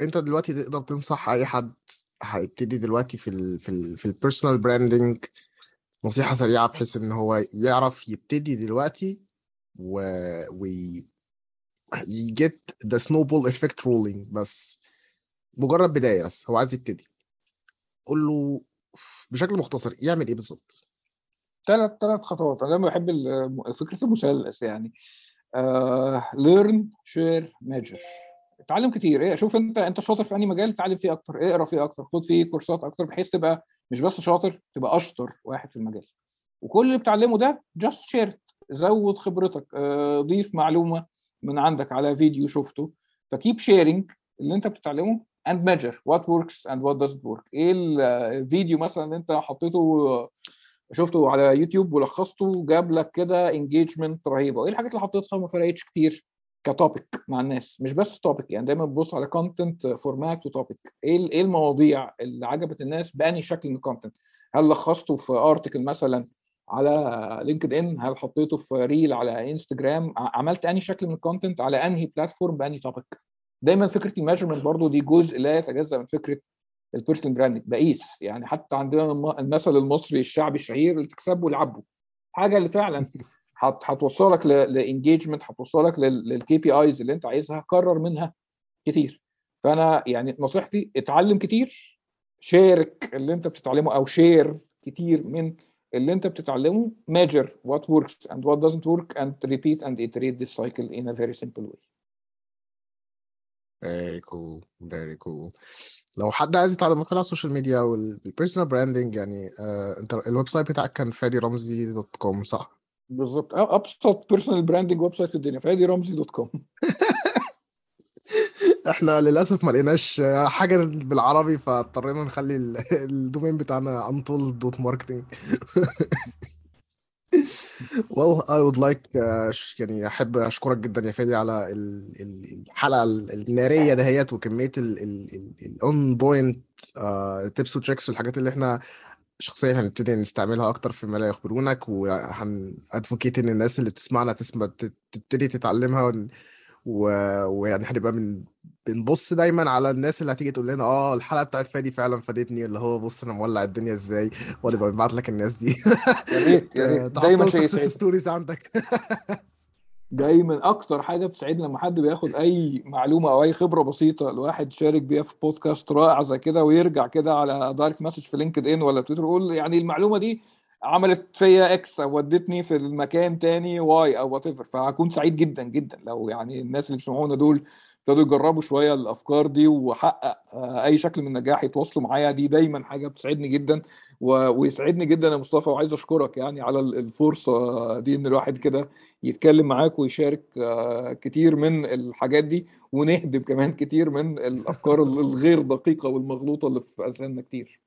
انت دلوقتي تقدر تنصح اي حد هيبتدي دلوقتي في ال في ال في البيرسونال براندنج نصيحه سريعه بحيث ان هو يعرف يبتدي دلوقتي و يجيت ذا سنوبول افكت رولينج, بس مجرد بدايه, بس هو عايز يبتدي, قول له بشكل مختصر يعمل ايه بالظبط؟ ثلاث ثلاث خطوات. انا بحب فكره المثلث يعني ليرن شير ميجر. اتعلم كتير, ايه شوف انت انت شاطر في اي مجال اتعلم فيه اكتر, اقرا فيه اكتر, خد فيه كورسات اكتر, بحيث تبقى مش بس شاطر, تبقى اشطر واحد في المجال. وكل اللي بتعلمه ده جاست شير, زود خبرتك, ضيف معلومه من عندك على فيديو شفته. فكيب شيرنج اللي انت بتتعلمه and measure what works and what doesn't work. ايه الفيديو مثلا اللي انت حطيته شفته على يوتيوب ولخصته جاب لك كده انجيجمنت رهيبه, ايه الحاجات اللي حطيتها ما فرقتش كتير كتوبيك مع الناس؟ مش بس توبيك يعني, دايما ببص على كونتنت فورمات وتوبيك, ايه ايه المواضيع اللي عجبت الناس بأني شكل من الكونتنت. هل لخصته في ارتكل مثلا على لينكد ان, هل حطيته في ريل على انستجرام, عملت اني شكل من الكونتنت على انهي بلاتفورم بأني توبيك. دايما فكره الميجرمنت برضو دي جزء لا يتجزأ من فكره البيرسونال براندنج. بقيس يعني, حتى عندنا المثل المصري الشعبي الشهير اللي تكسبه والعبه, حاجه اللي فعلا هت هتوصلك لانجيجمنت, هتوصلك للكي بي ايز اللي انت عايزها. قرر منها كتير. فانا يعني نصيحتي اتعلم كتير, شارك اللي انت بتتعلمه او شير كتير من اللي انت بتتعلمه, measure what works and what doesn't work and repeat and iterate this cycle in a very simple way. Very cool, very cool. لو حد عايز يتعلم اكتر على السوشيال ميديا والبيرسونال براندنج يعني آه, انت الويب سايت بتاعك كان فادي رمزي دوت كوم صح؟ بالظبط, ابسط بيرسونال براندنج ويب سايت في الدنيا, فادي رمزي دوت كوم. احنا للاسف ما لقيناش حاجه بالعربي, فاضطرينا نخلي الدومين بتاعنا انطول دوت ماركتنج. والله I would like uh, يعني احب اشكرك جدا يا فادي على الحلقه الناريه دهيت, وكميه الاون بوينت تيبس وتريكس والحاجات اللي احنا شخصيا هنبتدي نستعملها اكتر في ما لا يخبرونك, وهنأدفوكيت ان الناس اللي بتسمعنا تسمع تبتدي تتعلمها, ويعني و... هنبقى من... بنبص دايما على الناس اللي هتيجي تقول لنا اه الحلقه بتاعت فادي فعلا فادتني, اللي هو بص انا مولع الدنيا ازاي, وانا ببعت لك الناس دي. يا ريت يا ريت دايما شيء ستوريز عندك. دايما اكتر حاجه بتسعد لما حد بياخد اي معلومه او اي خبره بسيطه الواحد شارك بيها في بودكاست رائع زي كده, ويرجع كده على دايركت مسج في لينكد ان ولا تويتر يقول يعني المعلومه دي عملت فيا اكس, او ودتني في المكان تاني واي, او وات ايفر. فهكون سعيد جدا جدا لو يعني الناس اللي بيسمعونا دول ابتدوا يجربوا شويه الافكار دي وحقق اي شكل من النجاح يتواصلوا معايا. دي دايما حاجه بتسعدني جدا ويسعدني جدا يا مصطفى، وعايز اشكرك يعني على الفرصه دي ان الواحد كده يتكلم معاك ويشارك كتير من الحاجات دي ونهدم كمان كتير من الافكار الغير دقيقه والمغلوطه اللي في اذهاننا كتير.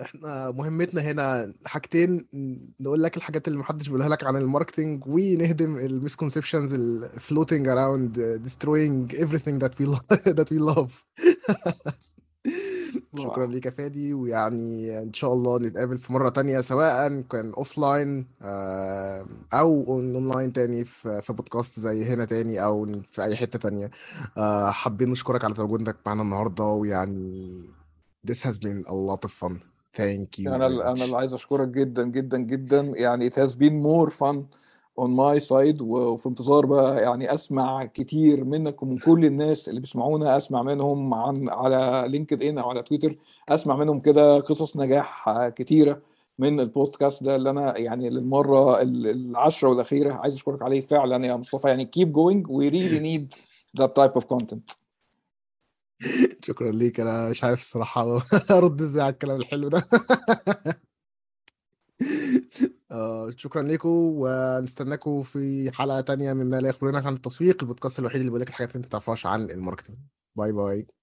احنا مهمتنا هنا حاجتين، نقول لك الحاجات اللي محدش بيقولها لك عن الماركتينج، ونهدم المسكونسبشنز الفلوتينج اراوند ديستروينج everything that we love that we love. شكرا ليك يا فادي، ويعني ان شاء الله نتقابل في مره تانية سواء كان اوفلاين او اونلاين تاني في بودكاست زي هنا تاني او في اي حته تانية. حابين نشكرك على تواجدك معنا النهارده، ويعني this has been a lot of fun. Thank you. أنا أنا اللي عايز أشكرك جدا جدا جدا يعني it has been more fun on my side، وفي انتظار بقى يعني أسمع كتير منك ومن كل الناس اللي بيسمعونا، أسمع منهم عن على لينكد إن أو على تويتر، أسمع منهم كده قصص نجاح كتيرة من البودكاست ده اللي أنا يعني للمرة العشرة والأخيرة عايز أشكرك عليه فعلا يا مصطفى. يعني keep going we really need that type of content. شكرا ليك، انا مش عارف الصراحه ارد ازاي على الكلام الحلو ده. شكرا لكم، ونستناكم في حلقه تانية من ما لا يخبرونك عن التسويق، البودكاست الوحيد اللي بيقول لك الحاجات اللي انت ما تعرفهاش عن الماركتنج. باي باي.